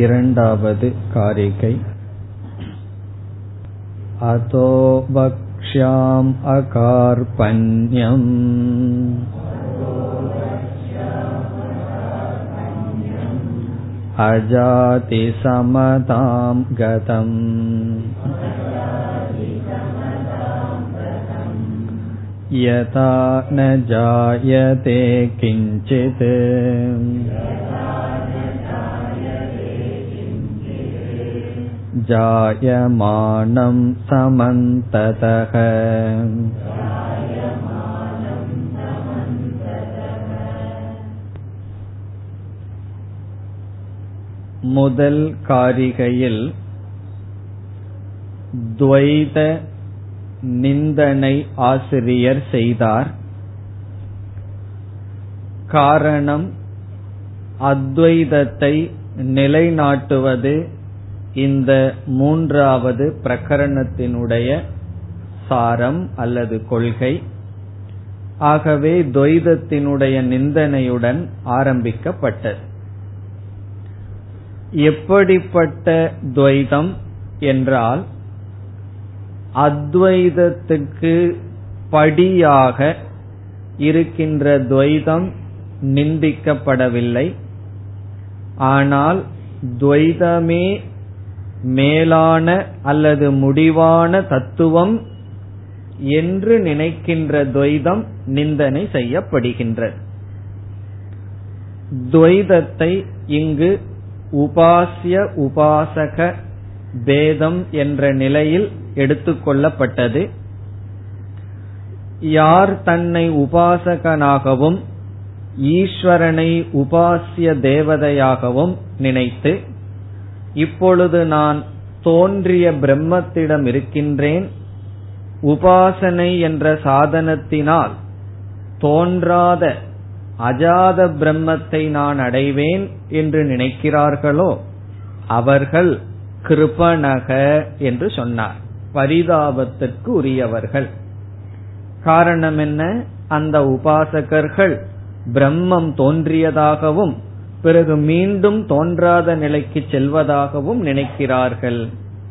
இரண்டாவது காரிகை. அதோ வக்ஷ்யாம் அகார்பண்யம் அஜாதி சமதாம் கதம் யதா ந ஜாயதே கிஞ்சித் ஜாயமானம் சமந்ததஹ. முதல் காரிகையில் துவைத நிந்தனை ஆசிரியர் செய்தார். காரணம், அத்வைதத்தை நிலைநாட்டுவது இந்த மூன்றாவது பிரகரணத்தினுடைய சாரம் அல்லது கொள்கை. ஆகவே துவைதத்தினுடைய நிந்தனையுடன் ஆரம்பிக்கப்பட்டது. எப்படிப்பட்ட துவைதம் என்றால், அத்வைதத்துக்கு படியாக இருக்கின்ற துவைதம் நிந்திக்கப்படவில்லை. ஆனால் துவைதமே மேலான அல்லது முடிவான தத்துவம் என்று நினைக்கின்ற துவைதம் நிந்தனை செய்யப்படுகின்றது. துவைதத்தை இங்கு உபாசிய உபாசக பேதம் என்ற நிலையில் எடுத்துக்கொள்ளப்பட்டது. யார் தன்னை உபாசகனாகவும் ஈஸ்வரனை உபாசிய தேவதையாகவும் நினைத்து, இப்பொழுது நான் தோன்றிய பிரம்மத்திடம் இருக்கின்றேன், உபாசனை என்ற சாதனத்தினால் தோன்றாத அஜாத பிரம்மத்தை நான் அடைவேன் என்று நினைக்கிறார்களோ அவர்கள் கிருபணக என்று சொன்னார், பரிதாபத்திற்கு உரியவர்கள். காரணம் என்ன? அந்த உபாசகர்கள் பிரம்மம் தோன்றியதாகவும் பிறகு மீண்டும் தோன்றாத நிலைக்கு செல்வதாகவும் நினைக்கிறார்கள்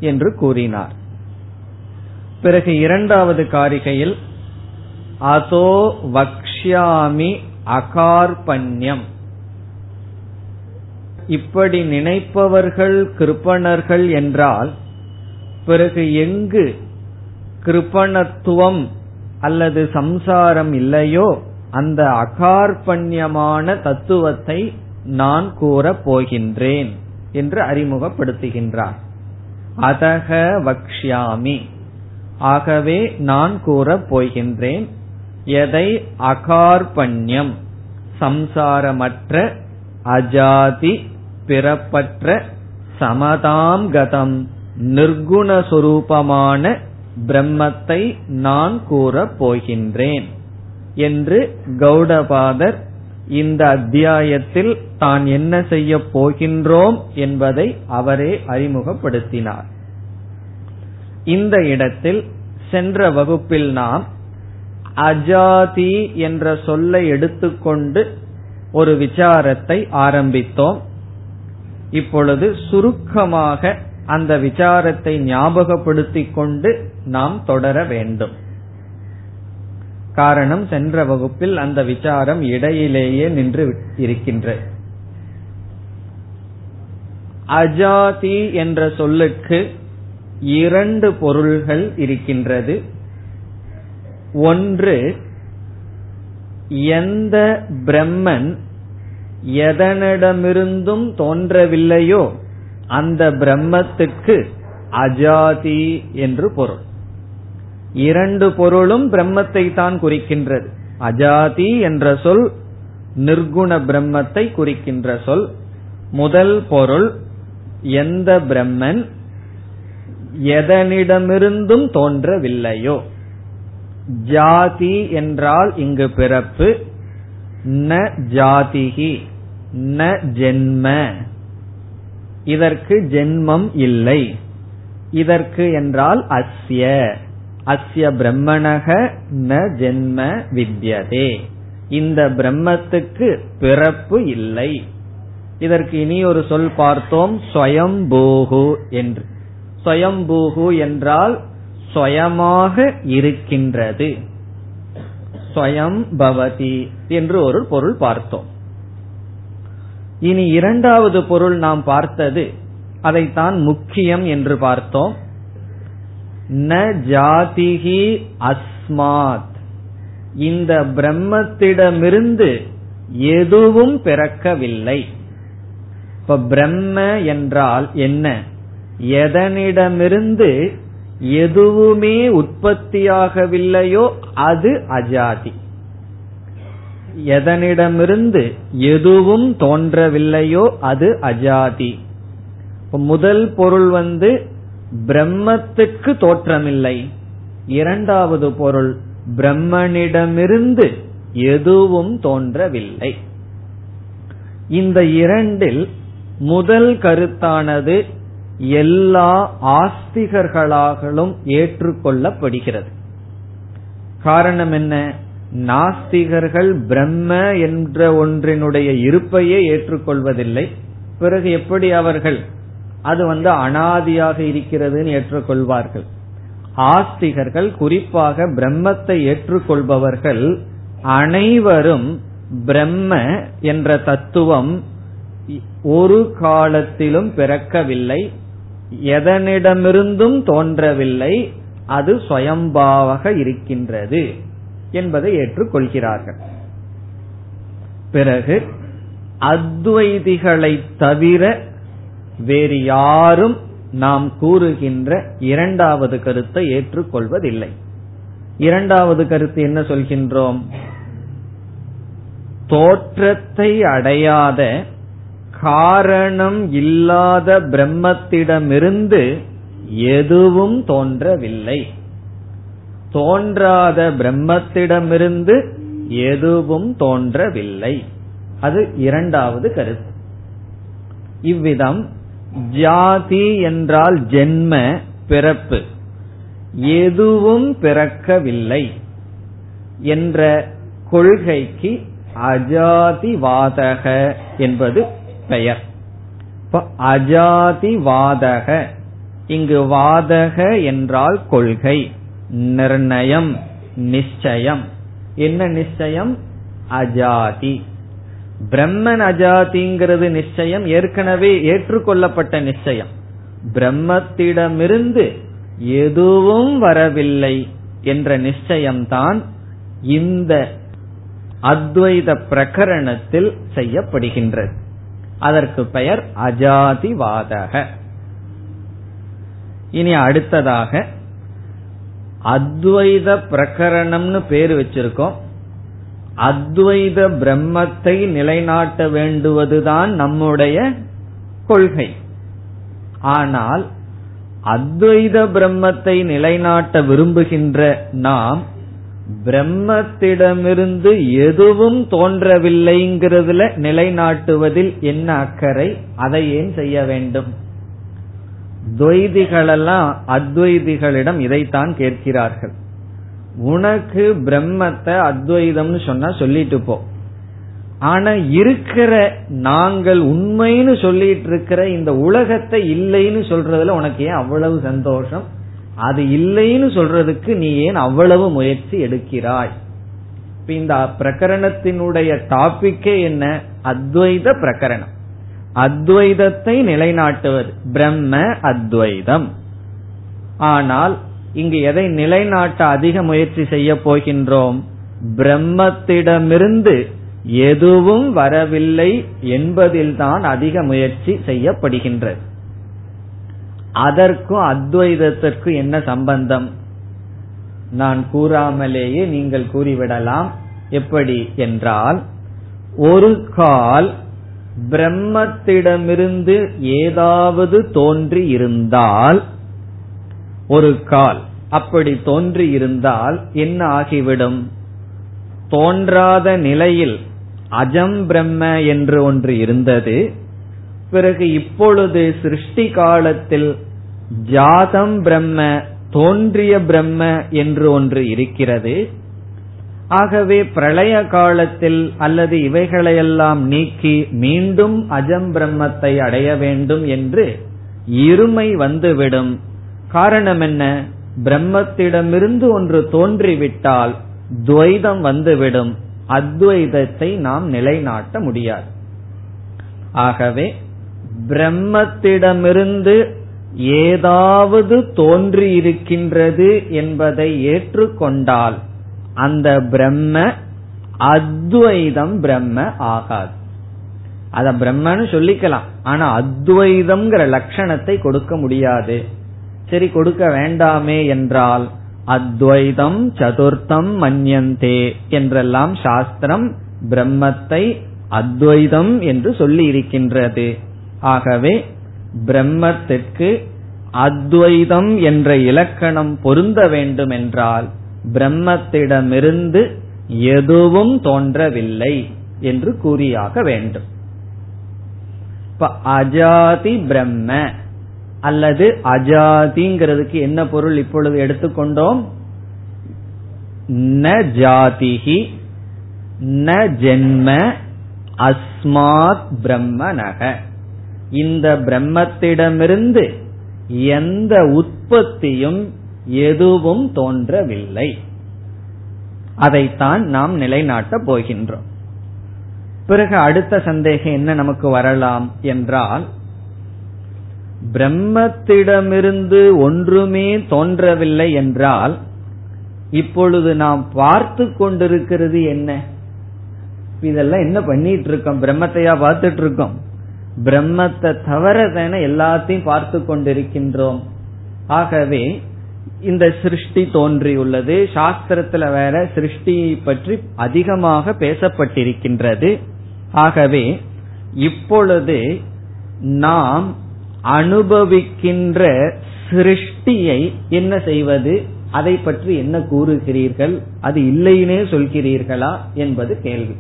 என்று கூறினார். பிறகு இரண்டாவது காரிகையில் அதோ வக்ஷ்யாமி அகார்பண்யம், இப்படி நினைப்பவர்கள் கிருபணர்கள் என்றால், பிறகு எங்கு கிருபணத்துவம் அல்லது சம்சாரம் இல்லையோ அந்த அகார்பண்யமான தத்துவத்தை நான் கூறப் போகின்றேன் என்று அறிமுகப்படுத்துகின்றார். அதக வக்ஷ்யாமி, ஆகவே நான் கூறப் போகின்றேன். எதை? அகார்பண்யம், சம்சாரமற்ற, அஜாதி, பிறப்பற்ற, சமதாம் கதம், நிர்குணஸ்வரூபமான பிரம்மத்தை நான் கூறப் போகின்றேன் என்று கௌடபாதர் இந்த அத்தியாயத்தில் தான் என்ன செய்ய போகின்றோம் என்பதை அவரே அறிமுகப்படுத்தினார். இந்த இடத்தில் சென்ற வகுப்பில் நாம் அஜாதி என்ற சொல்லை எடுத்துக்கொண்டு ஒரு விசாரத்தை ஆரம்பித்தோம். இப்பொழுது சுருக்கமாக அந்த விசாரத்தை ஞாபகப்படுத்திக் கொண்டு நாம் தொடர வேண்டும். காரணம், சென்ற வகுப்பில் அந்த விசாரம் இடையிலேயே நின்று இருக்கின்றது. அஜாதி என்ற சொல்லுக்கு இரண்டு பொருள்கள் இருக்கின்றது. ஒன்று, எந்த பிரம்மன் எதனிடமிருந்தும் தோன்றவில்லையோ அந்த பிரம்மத்துக்கு அஜாதி என்று பொருள். இரண்டு பொருளும் பிரம்மத்தை தான் குறிக்கின்றது. அஜாதி என்ற சொல் நிர்குண பிரம்மத்தை குறிக்கின்ற சொல். முதல் பொருள், எந்த பிரம்மன் எதனிடமிருந்தும் தோன்றவில்லையோ. ஜாதி என்றால் இங்கு பிறப்பு. ந ஜாதிஹி ந ஜென்ம, இதற்கு ஜென்மம் இல்லை. இதற்கு என்றால் அஸ்ய அஸ்ய பிரம்மணக ந ஜென்ம வித்யதே, இந்த பிரம்மத்துக்கு பிறப்பு இல்லை, இதற்கு இனி ஒரு சொல் பார்த்தோம், ஸ்வயம்பூஹு என்று. ஸ்வயம்பூஹு என்றால் ஸ்வயமாக இருக்கின்றது, ஸ்வயம் பவதி என்று ஒரு பொருள் பார்த்தோம். இனி இரண்டாவது பொருள் நாம் பார்த்தது, அதைத்தான் முக்கியம் என்று பார்த்தோம். ந ஜாதிஹி அஸ்மாத், இந்த பிரம்மத்திடமிருந்து எதுவும் பிறக்கவில்லை. இப்ப பிரம்ம என்றால் என்ன? எதனிடமிருந்து எதுவுமே உற்பத்தியாகவில்லையோ அது அஜாதி. எதனிடமிருந்து எதுவும் தோன்றவில்லையோ அது அஜாதி. முதல் பொருள் பிரம்மத்துக்கு தோற்றமில்லை. இரண்டாவது பொருள் பிரம்மனிடமிருந்து எதுவும் தோன்றவில்லை. இந்த இரண்டில் முதல் கருத்தானது எல்லா ஆஸ்திகர்களாலும் ஏற்றுக்கொள்ளப்படுகிறது. காரணம் என்ன? நாஸ்திகர்கள் பிரம்ம என்ற ஒன்றினுடைய இருப்பையே ஏற்றுக்கொள்வதில்லை. பிறகு எப்படி அவர்கள் அது அனாதியாக இருக்கிறது ஏற்றுக்கொள்வார்கள்? ஆஸ்திகர்கள், குறிப்பாக பிரம்மத்தை ஏற்றுக்கொள்பவர்கள் அனைவரும் பிரம்ம என்ற தத்துவம் ஒரு காலத்திலும் பிறக்கவில்லை, எதனிடமிருந்தும் தோன்றவில்லை, அது ஸ்வயம்பாவாக இருக்கின்றது என்பதை ஏற்றுக்கொள்கிறார்கள். பிறகு அத்வைதிகளை தவிர வேறு யாரும் நாம் கூறுகின்ற இரண்டாவது கருத்தை ஏற்றுக்கொள்வதில்லை. இரண்டாவது கருத்து என்ன சொல்கின்றோம்? தோற்றத்தை அடையாத காரணம் இல்லாத பிரம்மத்திடமிருந்து எதுவும் தோன்றவில்லை, தோன்றாத பிரம்மத்திடமிருந்து எதுவும் தோன்றவில்லை. அது இரண்டாவது கருத்து. இவ்விதம் ஜாதி என்றால் ஜென்ம பிறப்பு, எதுவும் பிறக்கவில்லை என்ற கொள்கைக்கு அஜாதிவாதக என்பது பெயர். அஜாதிவாதக, இங்கு வாதக என்றால் கொள்கை, நிர்ணயம், நிச்சயம். என்ன நிச்சயம்? அஜாதி. பிரம்மன் அஜாதிங்கிறது நிச்சயம், ஏற்கனவே ஏற்றுக்கொள்ளப்பட்ட நிச்சயம். பிரம்மத்திடமிருந்து எதுவும் வரவில்லை என்ற நிச்சயம்தான் இந்த அத்வைத பிரகரணத்தில் செய்யப்படுகின்றது. அதற்கு பெயர் அஜாதிவாதக. இனி அடுத்ததாக அத்வைத பிரகரணம்னு பேர் வச்சிருக்கோம். அத்வைத பிரம்மத்தை நிலைநாட்ட வேண்டுவதுதான் நம்முடைய கொள்கை. ஆனால் அத்வைத பிரம்மத்தை நிலைநாட்ட விரும்புகின்ற நாம் பிரம்மத்திடமிருந்து எதுவும் தோன்றவில்லைங்கிறதுல நிலைநாட்டுவதில் என்ன அக்கறை? அதை ஏன் செய்ய வேண்டும்? துவைதிகளெல்லாம் அத்வைதிகளிடம் இதைத்தான் கேட்கிறார்கள். உனக்கு பிரம்மத்தை அத்வைதம்னு சொன்னா சொல்லிட்டு போ, ஆனா இருக்கிற நாங்கள் உண்மைன்னு சொல்லிட்டு இருக்கிற இந்த உலகத்தை இல்லைன்னு சொல்றதுல உனக்கு ஏன் அவ்வளவு சந்தோஷம்? அது இல்லைன்னு சொல்றதுக்கு நீ ஏன் அவ்வளவு முயற்சி எடுக்கிறாய்? இந்த பிரகரணத்தினுடைய டாபிக்கே என்ன? அத்வைத பிரகரணம், அத்வைதத்தை நிலைநாட்டுவது, பிரம்ம அத்வைதம். ஆனால் இங்கு எதை நிலைநாட்ட அதிக முயற்சி செய்ய போகின்றோம்? பிரம்மத்திடமிருந்து எதுவும் வரவில்லை என்பதில்தான் அதிக முயற்சி செய்யப்படுகின்றது. அதற்கும் அத்வைதத்திற்கும் என்ன சம்பந்தம்? நான் கூறாமலேயே நீங்கள் கூறிவிடலாம். எப்படி என்றால், ஒரு கால் பிரம்மத்திடமிருந்து ஏதாவது தோன்றி இருந்தால், ஒரு கால் அப்படி தோன்றி இருந்தால் என்ன ஆகிவிடும்? தோன்றாத நிலையில் அஜம் பிரம்ம என்று ஒன்று இருந்தது. பிறகு இப்பொழுது சிருஷ்டி காலத்தில் ஜாதம் பிரம்ம, தோன்றிய பிரம்ம என்று ஒன்று இருக்கிறது. ஆகவே பிரளய காலத்தில் அல்லது இவைகளையெல்லாம் நீக்கி மீண்டும் அஜம் பிரம்மத்தை அடைய வேண்டும் என்று இருமை வந்துவிடும். காரணம் என்ன? பிரம்மத்திடமிருந்து ஒன்று தோன்றிவிட்டால் துவைதம் வந்துவிடும், அத்வைதத்தை நாம் நிலைநாட்ட முடியாது. ஆகவே பிரம்மத்திடமிருந்து ஏதாவது தோன்றியிருக்கின்றது என்பதை ஏற்றுக்கொண்டால் அந்த பிரம்ம அத்வைதம் பிரம்ம ஆகாது. அத பிரம்மன்னு சொல்லிக்கலாம், ஆனா அத்வைதம்ங்கிற லட்சணத்தை கொடுக்க முடியாது. சரி, கொடுக்க வேண்டாமே என்றால் அத்வைதம் சதுர்த்தம் மன்யந்தே என்றெல்லாம் சாஸ்திரம் பிரம்மத்தை அத்வைதம் என்று சொல்லி இருக்கின்றது. ஆகவே பிரம்மத்திற்கு அத்வைதம் என்ற இலக்கணம் பொருந்த வேண்டும் என்றால் பிரம்மத்திடமிருந்து எதுவும் தோன்றவில்லை என்று கூறியாக வேண்டும். இப்ப அஜாதி பிரம்ம அல்லது அஜாதிங்கிறதுக்கு என்ன பொருள் இப்பொழுது எடுத்துக்கொண்டோம்? ந ஜாதிஹி ந ஜென்ம அஸ்மாத் பிரம்மநக. இந்த பிரம்மத்திடமிருந்து எந்த உற்பத்தியும் எதுவும் தோன்றவில்லை. அதைத்தான் நாம் நிலைநாட்டப் போகின்றோம். பிறகு அடுத்த சந்தேகம் என்ன நமக்கு வரலாம் என்றால், பிரம்மத்திடமிருந்து ஒன்றுமே தோன்றவில்லை என்றால் இப்பொழுது நாம் பார்த்து கொண்டிருக்கிறது என்ன? இதெல்லாம் என்ன பண்ணிட்டு இருக்கோம்? பிரம்மத்தையா பார்த்துட்டு இருக்கோம்? பிரம்மத்தை தவறதான எல்லாத்தையும் பார்த்து கொண்டிருக்கின்றோம். ஆகவே இந்த சிருஷ்டி தோன்றியுள்ளது, சாஸ்திரத்துல வேற சிருஷ்டியை பற்றி அதிகமாக பேசப்பட்டிருக்கின்றது. ஆகவே இப்பொழுது நாம் அனுபவிக்கின்ற சிருஷ்டியை என்ன செய்வது, அதை பற்றி என்ன கூறுகிறீர்கள், அது இல்லைன்னே சொல்கிறீர்களா என்பது கேள்வி.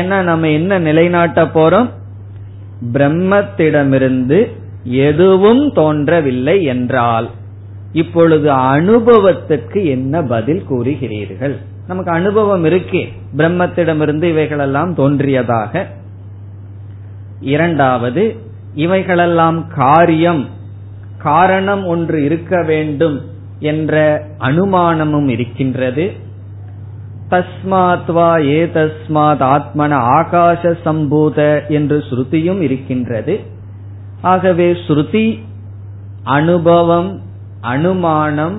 ஏன்னா நம்ம என்ன நிலைநாட்ட போறோம்? பிரம்மத்திடமிருந்து எதுவும் தோன்றவில்லை என்றால் இப்பொழுது அனுபவத்துக்கு என்ன பதில் கூறுகிறீர்கள்? நமக்கு அனுபவம் இருக்கே, பிரம்மத்திடமிருந்து இவைகளெல்லாம் தோன்றியதாக. இரண்டாவது, இவைகளெல்லாம் காரியம், காரணம் ஒன்று இருக்க வேண்டும் என்ற அனுமானமும் இருக்கின்றது. தஸ்மாத் வா ஏதஸ்மாத் ஆத்மன ஆகாச சம்பூத என்று ஸ்ருதியும் இருக்கின்றது. ஆகவே ஸ்ருதி, அனுபவம், அனுமானம்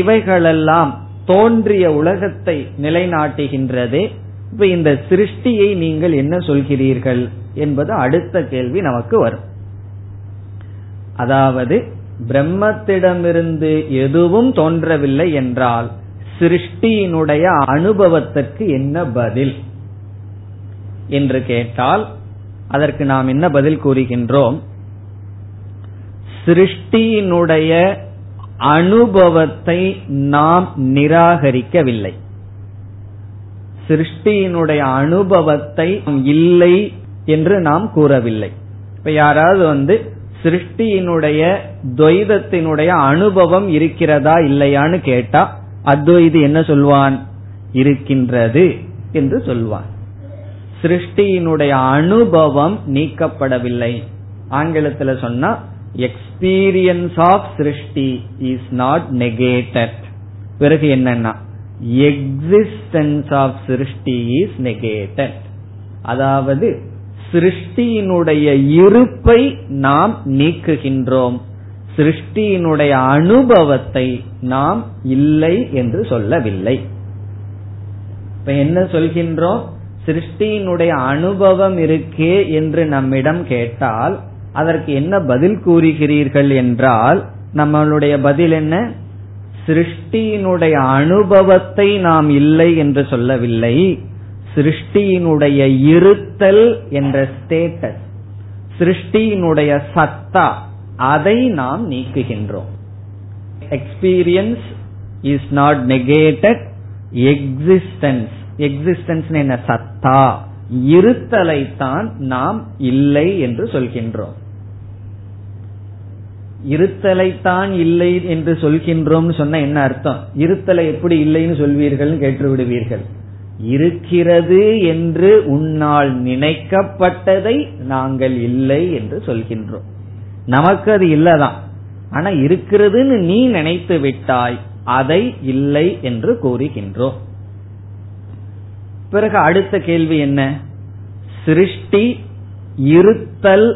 இவைகளெல்லாம் தோன்றிய உலகத்தை நிலைநாட்டுகின்றது. இப்ப இந்த சிருஷ்டியை நீங்கள் என்ன சொல்கிறீர்கள் என்பது அடுத்த கேள்வி நமக்கு வரும். அதாவது பிரம்மத்திடமிருந்து எதுவும் தோன்றவில்லை என்றால் சிருஷ்டியினுடைய அனுபவத்திற்கு என்ன பதில் என்று கேட்டால் அதற்கு நாம் என்ன பதில் கூறுகின்றோம்? சிருஷ்டியினுடைய அனுபவத்தை நாம் நிராகரிக்கவில்லை. சிருஷ்டியினுடைய அனுபவத்தை இல்லை என்று நாம் கூறவில்லை. இப்ப யாராவது சிருஷ்டியினுடைய துவைதத்தினுடைய அனுபவம் இருக்கிறதா இல்லையான்னு கேட்டா அத்வைதி என்ன சொல்வான்? இருக்கின்றது என்று சொல்வான். சிருஷ்டியினுடைய அனுபவம் நீக்கப்படவில்லை. ஆங்கிலத்துல சொன்னா எக்ஸ்பீரியன்ஸ் ஆஃப் சிருஷ்டி இஸ் நாட் நெகேட்டட். பிறகு என்னன்னா எக்ஸிஸ்டன்ஸ் ஆஃப் சிருஷ்டி இஸ் நெகேட்டட். அதாவது சிருஷ்டியினுடைய இருப்பை நாம் நீக்குகின்றோம், சிருஷ்டியினுடைய அனுபவத்தை நாம் இல்லை என்று சொல்லவில்லை. இப்ப என்ன சொல்கின்றோம்? சிருஷ்டியினுடைய அனுபவம் இருக்கே என்று நம்மிடம் கேட்டால் அதற்கு என்ன பதில் கூறுகிறீர்கள் என்றால் நம்மளுடைய பதில் என்ன? சிருஷ்டியினுடைய அனுபவத்தை நாம் இல்லை என்று சொல்லவில்லை, சிருஷ்டியினுடைய இருத்தல் என்ற ஸ்டேட்டஸ், சிருஷ்டியினுடைய சத்தா, அதை நாம் நீக்குகின்றோம். Experience is not negated, existence, existence என்ன? சத்தா, இருத்தலைத்தான் நாம் இல்லை என்று சொல்கின்றோம். இருத்தலைத்தான் இல்லை என்று சொல்கின்றோம் சொன்ன என்ன அர்த்தம்? இருத்தலை எப்படி இல்லைன்னு சொல்வீர்கள் கேட்டு விடுவீர்கள். இருக்கிறது என்று உன்னால் நினைக்கப்பட்டதை நாங்கள் இல்லை என்று சொல்கின்றோம். நமக்கு அது இல்லதான், ஆனா இருக்கிறதுன்னு நீ நினைத்து விட்டாய், அதை இல்லை என்று கூறுகின்றோம். பிறகு அடுத்த கேள்வி என்ன? சிருஷ்டி இருத்தல்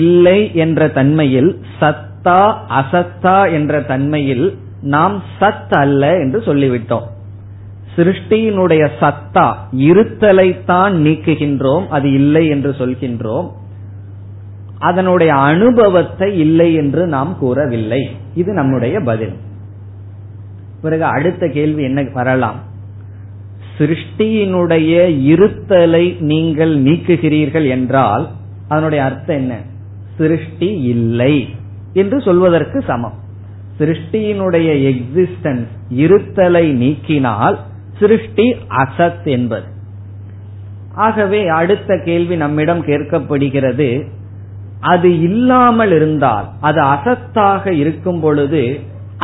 இல்லை என்ற தன்மையில், சத்தா அசத்தா என்ற தன்மையில் நாம் சத் அல்ல என்று சொல்லிவிட்டோம். சிருஷ்டியினுடைய சத்தா இருத்தலைத்தான் நீக்குகின்றோம், அது இல்லை என்று சொல்கின்றோம். அதனுடைய அனுபவத்தை இல்லை என்று நாம் கூறவில்லை. இது நம்முடைய பதில். பிறகு அடுத்த கேள்வி என்ன வரலாம்? சிருஷ்டியினுடைய இருத்தலை நீங்கள் நீக்குகிறீர்கள் என்றால் அதனுடைய அர்த்தம் என்ன? சிருஷ்டி இல்லை என்று சொல்வதற்கு சமம். சிருஷ்டியினுடைய எக்ஸிஸ்டன்ஸ் இருத்தலை நீக்கினால் சிருஷ்டி அசத் என்பது. ஆகவே அடுத்த கேள்வி நம்மிடம் கேட்கப்படுகிறது, அது இல்லாமல் இருந்தால், அது அசத்தாக இருக்கும் பொழுது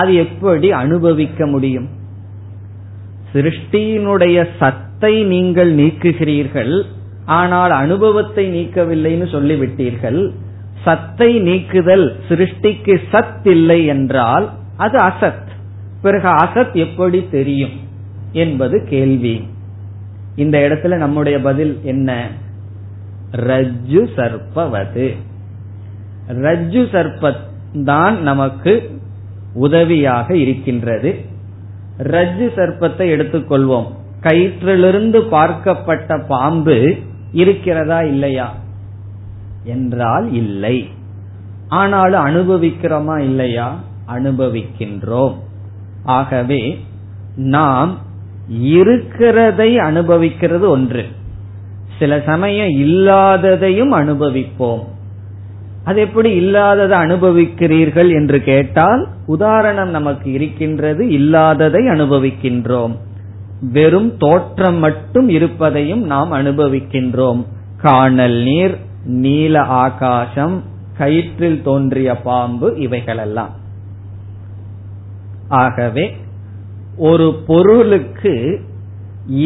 அது எப்படி அனுபவிக்க முடியும்? சிருஷ்டியினுடைய சத்தை நீங்கள் நீக்குகிறீர்கள், ஆனால் அனுபவத்தை நீக்கவில்லைன்னு சொல்லிவிட்டீர்கள். சத்தை நீக்குதல், சிருஷ்டிக்கு சத் இல்லை என்றால் அது அசத். பிறகு அசத் எப்படி தெரியும் என்பது கேள்வி. இந்த இடத்துல நம்முடைய பதில் என்ன? ரஜ்ஜு சர்ப்பவது. ரஜ்ஜு சர்ப்பத்தான் நமக்கு உதவியாக இருக்கின்றது. ரஜ்ஜு சர்ப்பத்தை எடுத்துக்கொள்வோம். கயிற்றிலிருந்து பார்க்கப்பட்ட பாம்பு இருக்கிறதா இல்லையா என்றால் இல்லை. ஆனாலும் அனுபவிக்கிறோமா இல்லையா? அனுபவிக்கின்றோம். ஆகவே நாம் இருக்கிறதை அனுபவிக்கிறது ஒன்று, சில சமயம் இல்லாததையும் அனுபவிப்போம். அது எப்படி இல்லாததை அனுபவிக்கிறீர்கள் என்று கேட்டால், உதாரணம் நமக்கு இருக்கின்றது, இல்லாததை அனுபவிக்கின்றோம். வெறும் தோற்றம் மட்டும் இருப்பதையும் நாம் அனுபவிக்கின்றோம். காணல் நீர், நீல ஆகாசம், கயிற்றில் தோன்றிய பாம்பு, இவைகளெல்லாம். ஆகவே ஒரு பொருளுக்கு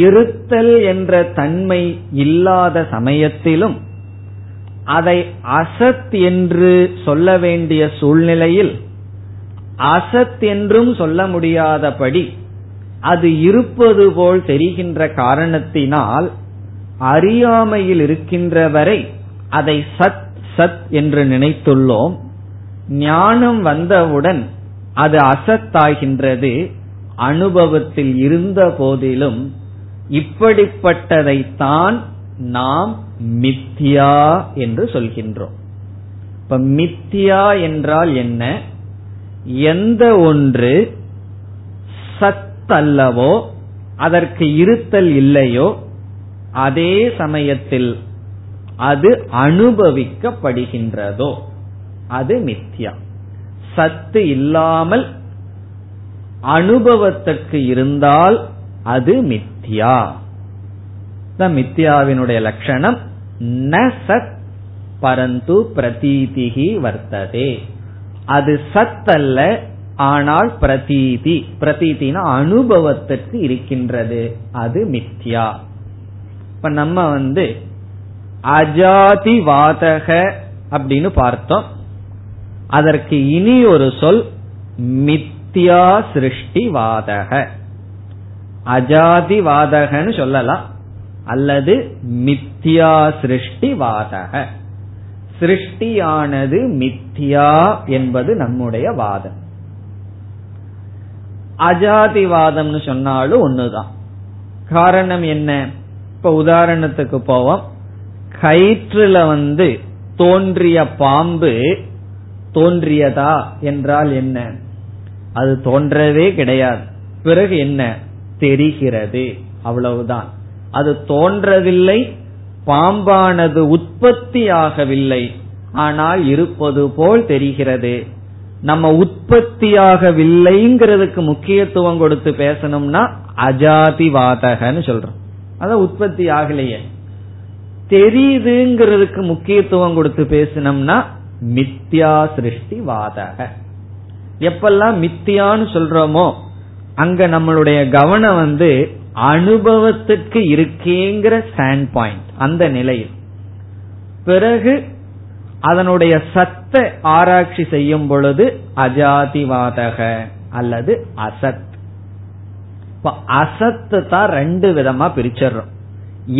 இருத்தல் என்ற தன்மை இல்லாத சமயத்திலும் அதை அசத் என்று சொல்ல வேண்டிய சூழ்நிலையில் அசத் என்றும் சொல்ல முடியாதபடி அது இருப்பது போல் தெரிகின்ற காரணத்தினால் அறியாமையில் இருக்கின்ற வரை அதை சத் சத் என்று நினைத்துள்ளோம். ஞானம் வந்தவுடன் அது அசத்தாகின்றது. அனுபவத்தில் இருந்த போதிலும் இப்படிப்பட்டதைத்தான் நாம் மித்யா என்று சொல்கின்றோம். இப்ப மித்யா என்றால் என்ன? எந்த ஒன்று சத் அல்லவோ, அதற்கு இருத்தல் இல்லையோ, அதே சமயத்தில் அது அனுபவிக்கப்படுகின்றதோ அது மித்யா. சத்து இல்லாமல் அனுபவத்துக்கு இருந்தால் அது மித்யா. மித்யாவினுடைய லட்சணம் ந சத் பரந்து பிரதீதிஹி வர்த்ததே. அது சத் அல்ல, ஆனால் பிரதீதி, பிரதீதினா அனுபவத்திற்கு இருக்கின்றது, அது மித்யா. இப்ப நம்ம அஜாதிவாதக அப்படின்னு பார்த்தோம். அதற்கு இனி ஒரு சொல் மித்யா சிருஷ்டிவாதக. அஜாதிவாதகன்னு சொல்லலாம், அல்லது மித்யா சிருஷ்டிவாதக. சிருஷ்டியானது மித்யா என்பது நம்முடைய வாதம். அஜாதிவாதம்னு சொன்னாலும் ஒண்ணுதான். காரணம் என்ன? இப்ப உதாரணத்துக்கு போவோம். கயிற்றுல தோன்றிய பாம்பு தோன்றியதா என்றால் என்ன? அது தோன்றவே கிடையாது. பிறகு என்ன? தெரிகிறது, அவ்வளவுதான். அது தோன்றவில்லை, பாம்பானது உற்பத்தியாகவில்லை, ஆனால் இருப்பது போல் தெரிகிறது. நம்ம உற்பத்தியாகவில்லைங்கிறதுக்கு முக்கியத்துவம் கொடுத்து பேசணும்னா அஜாதிவாதகன்னு சொல்றோம். அதான் உற்பத்தி ஆகலையே. தெரியுதுங்கிறதுக்கு முக்கியத்துவம் கொடுத்து பேசணும்னா மித்யா சிருஷ்டிவாதக. எப்பெல்லாம் மித்தியான்னு சொல்றோமோ அங்க நம்மளுடைய கவனம் அனுபவத்துக்கு இருக்கேங்கிற ஸ்டாண்ட் பாயிண்ட் அந்த நிலையில். பிறகு அதனுடைய சத்தை ஆராய்ச்சி செய்யும் பொழுது அஜாதிவாதக அல்லது அசத். அசத்து தான் ரெண்டு விதமா பிரிச்சறோம்,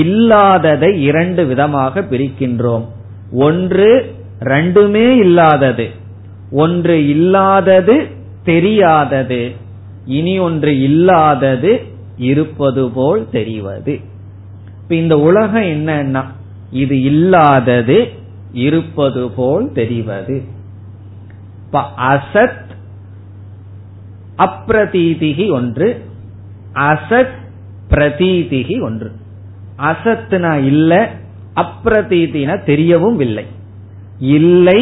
இல்லாததை இரண்டு விதமாக பிரிக்கின்றோம். ஒன்று ரெண்டுமே இல்லாதது, ஒன்று இல்லாதது தெரியாதது, இனி ஒன்று இல்லாதது இருப்பது போல் தெரிவது. இந்த உலகம் என்னன்னா இது இல்லாதது இருப்பது போல் தெரிவது. அசத் அப்ரதீதிகி ஒன்று, அசத் பிரதீதிகி ஒன்று. அசத்துனா இல்ல, அப்ரதீதினா தெரியவும் இல்லை, இல்லை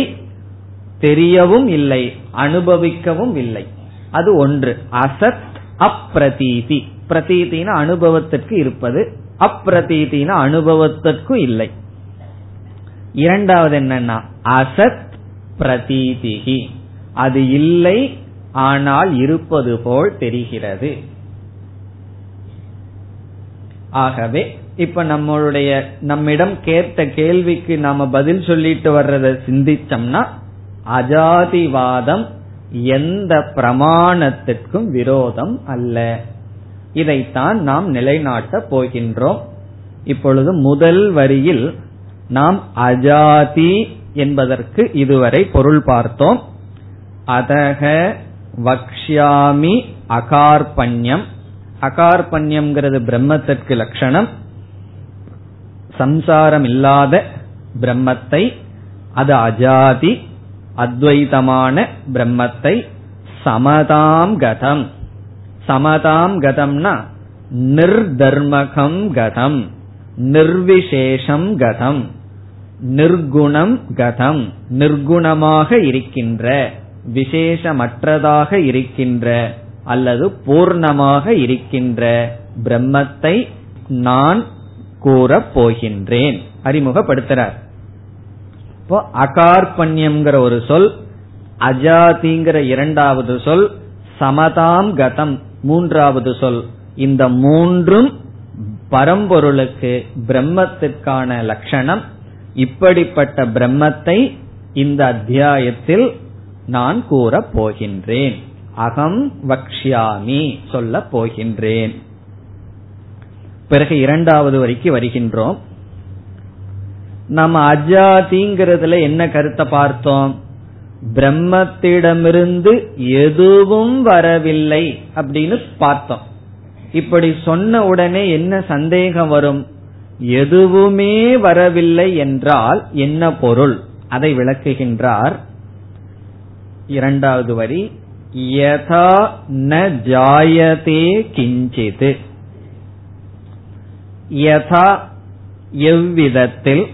தெரியவும் இல்லை, அனுபவிக்கவும் இல்லை. அது ஒன்று அசத் அப்ரதீதி. பிரதீதினா அனுபவத்திற்கு இருப்பது, அப்ரதீதினா அனுபவத்திற்கு இல்லை. இரண்டாவது என்னன்னா அசத் பிரதீதிகி, அது இல்லை ஆனால் இருப்பது போல் தெரிகிறது. ஆகவே இப்ப நம்மளுடைய நம்மிடம் கேட்ட கேள்விக்கு நாம பதில் சொல்லிட்டு வர்றத சிந்திச்சோம்னா அஜாதிவாதம் எந்த பிரமாணத்திற்கும் விரோதம் அல்ல. இதைத்தான் நாம் நிலைநாட்ட போகின்றோம். இப்பொழுது முதல் வரியில் நாம் அஜாதி என்பதற்கு இதுவரை பொருள் பார்த்தோம். அதக வக்ஷ்யாமி அகார்பண்யம். அகார்பண்யம்ங்கிறது பிரம்மத்திற்கு லட்சணம், சம்சாரம் இல்லாத பிரம்மத்தை, அது அஜாதி அத்வைதமான பிரம்மத்தை. சமதாம் கதம். சமதாம் கதம்னா நிர்தர்மகம் கதம், நிர்விசேஷம் கதம், நிர்குணம் கதம், நிர்குணமாக இருக்கின்ற, விசேஷமற்றதாக இருக்கின்ற அல்லது பூர்ணமாக இருக்கின்ற பிரம்மத்தை நான் கூறப் போகின்றேன், அறிமுகப்படுத்துறார். இப்போ அகார்பண்யம்ங்கிற ஒரு சொல், அஜாதிங்கிற இரண்டாவது சொல், சமதாம் கதம் மூன்றாவது சொல், இந்த மூன்றும் பரம்பொருளுக்கு பிரம்மத்திற்கான லட்சணம். இப்படிப்பட்ட பிரம்மத்தை இந்த அத்தியாயத்தில் நான் கூறப் போகின்றேன், அகம் வக்ஷ்யாமி சொல்ல போகின்றேன். பிறகு இரண்டாவது வரைக்கு வருகின்றோம். நம்ம அஜாதிங்கிறதுல என்ன கருத்தை பார்த்தோம்? பிரம்மத்திடமிருந்து எதுவும் வரவில்லை அப்படின்னு பார்த்தோம். இப்படி சொன்ன உடனே என்ன சந்தேகம் வரும்? எதுவுமே வரவில்லை என்றால் என்ன பொருள்? அதை விளக்குகின்றார் இரண்டாவது வரி. யதா ந ஜாயதே கிஞ்சித். யதா எவ்விதத்தில்,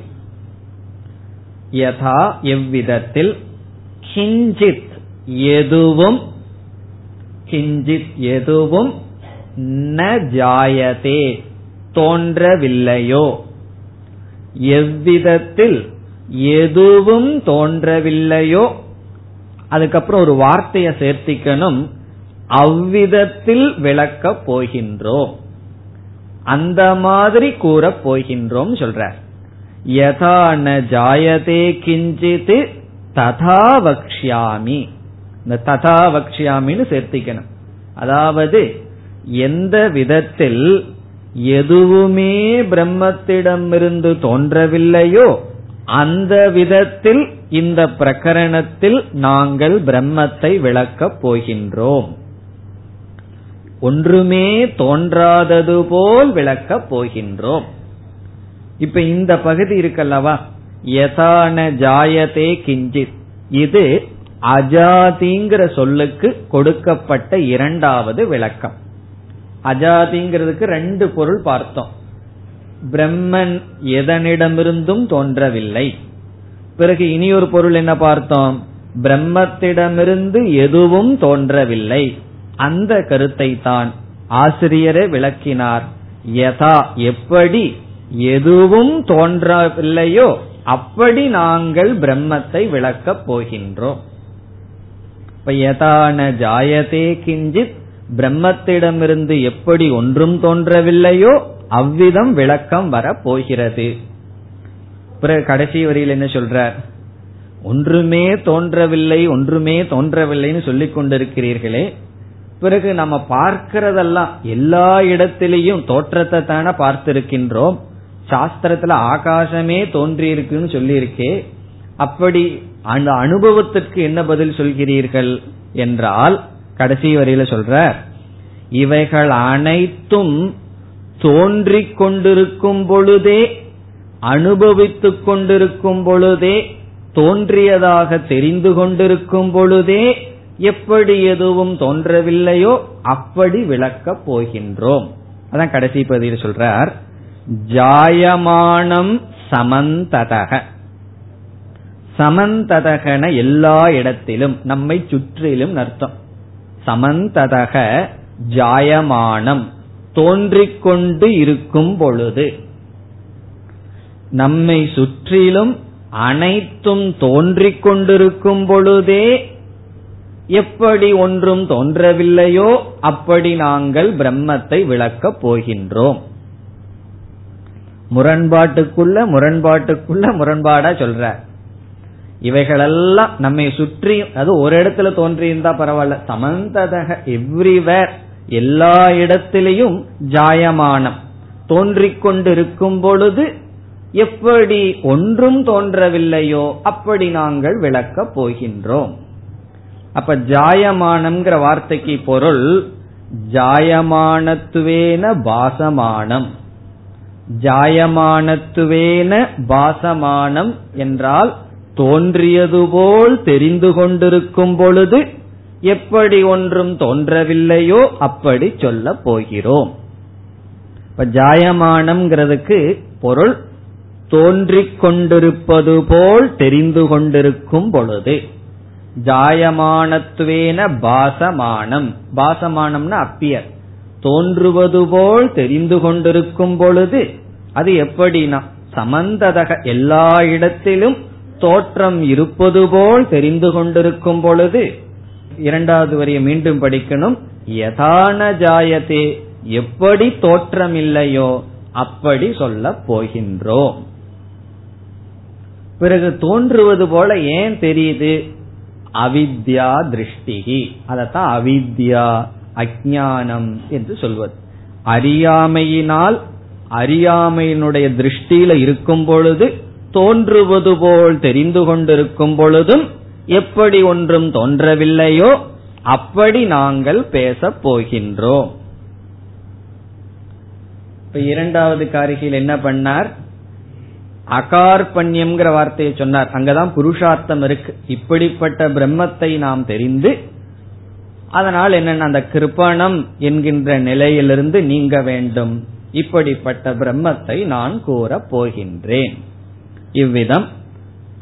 யதா எவ்விதத்தில், கிஞ்சித் எதுவும், கிஞ்சித் எதுவும், ந ஜாயதே தோன்றவில்லையோ, எவ்விதத்தில் எதுவும் தோன்றவில்லையோ. அதுக்கப்புறம் ஒரு வார்த்தையை சேர்த்திக்கணும், அவ்விதத்தில் விளக்கப் போகின்றோம், அந்த மாதிரி கூறப் போகின்றோம் சொல்றார். யதா ந ஜாயதே கிஞ்சித் ததா வக்ஷ்யாமி. இந்த ததா வக்ஷ்யாமின்னு சேர்த்திக்கணும். அதாவது எந்த விதத்தில் எதுவுமே பிரம்மத்திடமிருந்து தோன்றவில்லையோ அந்த விதத்தில் இந்த பிரகரணத்தில் நாங்கள் பிரம்மத்தை விளக்கப் போகின்றோம், ஒன்றுமே தோன்றாதது போல் விளக்கப் போகின்றோம். இப்ப இந்த பகுதி இருக்கல்லவா, யதான ஜாயதே கிஞ்சித், இது அஜாதிங்கிற சொல்லுக்கு கொடுக்கப்பட்ட இரண்டாவது விளக்கம். அஜாதிங்கிறதுக்கு ரெண்டு பொருள் பார்த்தோம், பிரம்மன் எதனிடமிருந்தும் தோன்றவில்லை. பிறகு இனியொரு பொருள் என்ன பார்த்தோம்? பிரம்மத்திடமிருந்து எதுவும் தோன்றவில்லை. அந்த கருத்தை தான் ஆசிரியரே விளக்கினார். யதா எப்படி எதுவும் தோன்றவில்லையோ அப்படி நாங்கள் பிரம்மத்தை விளக்கப் போகின்றோம். இப்ப யதா ந ஜாயதே கிஞ்சித் பிரம்மத்திடமிருந்து எப்படி ஒன்றும் தோன்றவில்லையோ அவ்விதம் விளக்கம் வரப்போகிறது. பிறகு கடைசி வரியில் என்ன சொல்றார்? ஒன்றுமே தோன்றவில்லை ஒன்றுமே தோன்றவில்லைன்னு சொல்லிக் கொண்டிருக்கிறீர்களே, பிறகு நம்ம பார்க்கிறதெல்லாம் எல்லா இடத்திலையும் தோற்றத்தை தானே பார்த்திருக்கின்றோம். சாஸ்திரத்துல ஆகாசமே தோன்றியிருக்குன்னு சொல்லியிருக்கே, அப்படி அந்த அனுபவத்திற்கு என்ன பதில் சொல்கிறீர்கள் என்றால் கடைசி வரையில சொல்ற, இவைகள் அனைத்தும் தோன்றிக் கொண்டிருக்கும் பொழுதே அனுபவித்துக் கொண்டிருக்கும் பொழுதே தோன்றியதாக தெரிந்து கொண்டிருக்கும் பொழுதே எப்படி எதுவும் தோன்றவில்லையோ அப்படி விளக்கப் போகின்றோம். அதான் கடைசி பதில் சொல்றார், ஜாயமானம் சமந்ததக. சமந்ததகன எல்லா இடத்திலும், நம்மை சுற்றிலும் அர்த்தம். சமந்ததக ஜாயமானம் தோன்றிக் கொண்டு இருக்கும் பொழுது, நம்மை சுற்றிலும் அனைத்தும் தோன்றிக் கொண்டிருக்கும் பொழுதே எப்படி ஒன்றும் தோன்றவில்லையோ அப்படி நாங்கள் பிரம்மத்தை விளக்கப் போகின்றோம். முரண்பாட்டுக்குள்ள முரண்பாட்டுக்குள்ள முரண்பாடா சொல்ற. இவைகளெல்லாம் நம்மை சுற்றி, அது ஒரு இடத்துல தோன்றியிருந்தா பரவாயில்ல, சமந்ததக எவ்ரிவேர் எல்லா இடத்திலையும் ஜாயமானம் தோன்றிக் கொண்டிருக்கும் பொழுது எப்படி ஒன்றும் தோன்றவில்லையோ அப்படி நாங்கள் விளக்கப் போகின்றோம். அப்ப ஜாயமானம்ங்கிற வார்த்தைக்கு பொருள் ஜாயமானத்துவேன பாசமானம். ஜாயமானத்துவேன பாசமானம் என்றால் தோன்றியது போல் தெரிந்து கொண்டிருக்கும் பொழுது எப்படி ஒன்றும் தோன்றவில்லையோ அப்படி சொல்ல போகிறோம். இப்ப ஜாயமானம்ங்கிறதுக்கு பொருள் தோன்றிக் கொண்டிருப்பது போல் தெரிந்து கொண்டிருக்கும் பொழுது. ஜாயமானத்துவேன பாசமானம், பாசமானம்னா அப்பியர், தோன்றுவது போல் தெரிந்து கொண்டிருக்கும் பொழுது அது எப்படினா சமந்ததக எல்லா இடத்திலும் தோற்றம் இருப்பது போல் தெரிந்து கொண்டிருக்கும் பொழுது. இரண்டாவது வரியை மீண்டும் படிக்கணும், யதான ஜாயதே எப்படி தோற்றம் இல்லையோ அப்படி சொல்ல போகின்றோம். பிறகு தோன்றுவது போல ஏன் தெரியுது? அவித்யா திருஷ்டிகி, அதத்தான் அவித்யா அஜானம் என்று சொல்வது. அறியாமையினால், அறியாமையினுடைய திருஷ்டியில இருக்கும் பொழுது தோன்றுவது போல் தெரிந்து கொண்டிருக்கும் பொழுதும் எப்படி ஒன்றும் தோன்றவில்லையோ அப்படி நாங்கள் பேசப் போகின்றோம். இப்ப இரண்டாவது காரிகையில் என்ன பண்ணார்? அகார்பண்யம்ங்கிற வார்த்தையை சொன்னார். அங்கதான் புருஷார்த்தம் இருக்கு. இப்படிப்பட்ட பிரம்மத்தை நாம் தெரிந்து அதனால் என்னென்ன அந்த கிருபணம் என்கின்ற நிலையிலிருந்து நீங்க வேண்டும். இப்படிப்பட்ட பிரம்மத்தை நான் கூற போகின்றேன். இவ்விதம்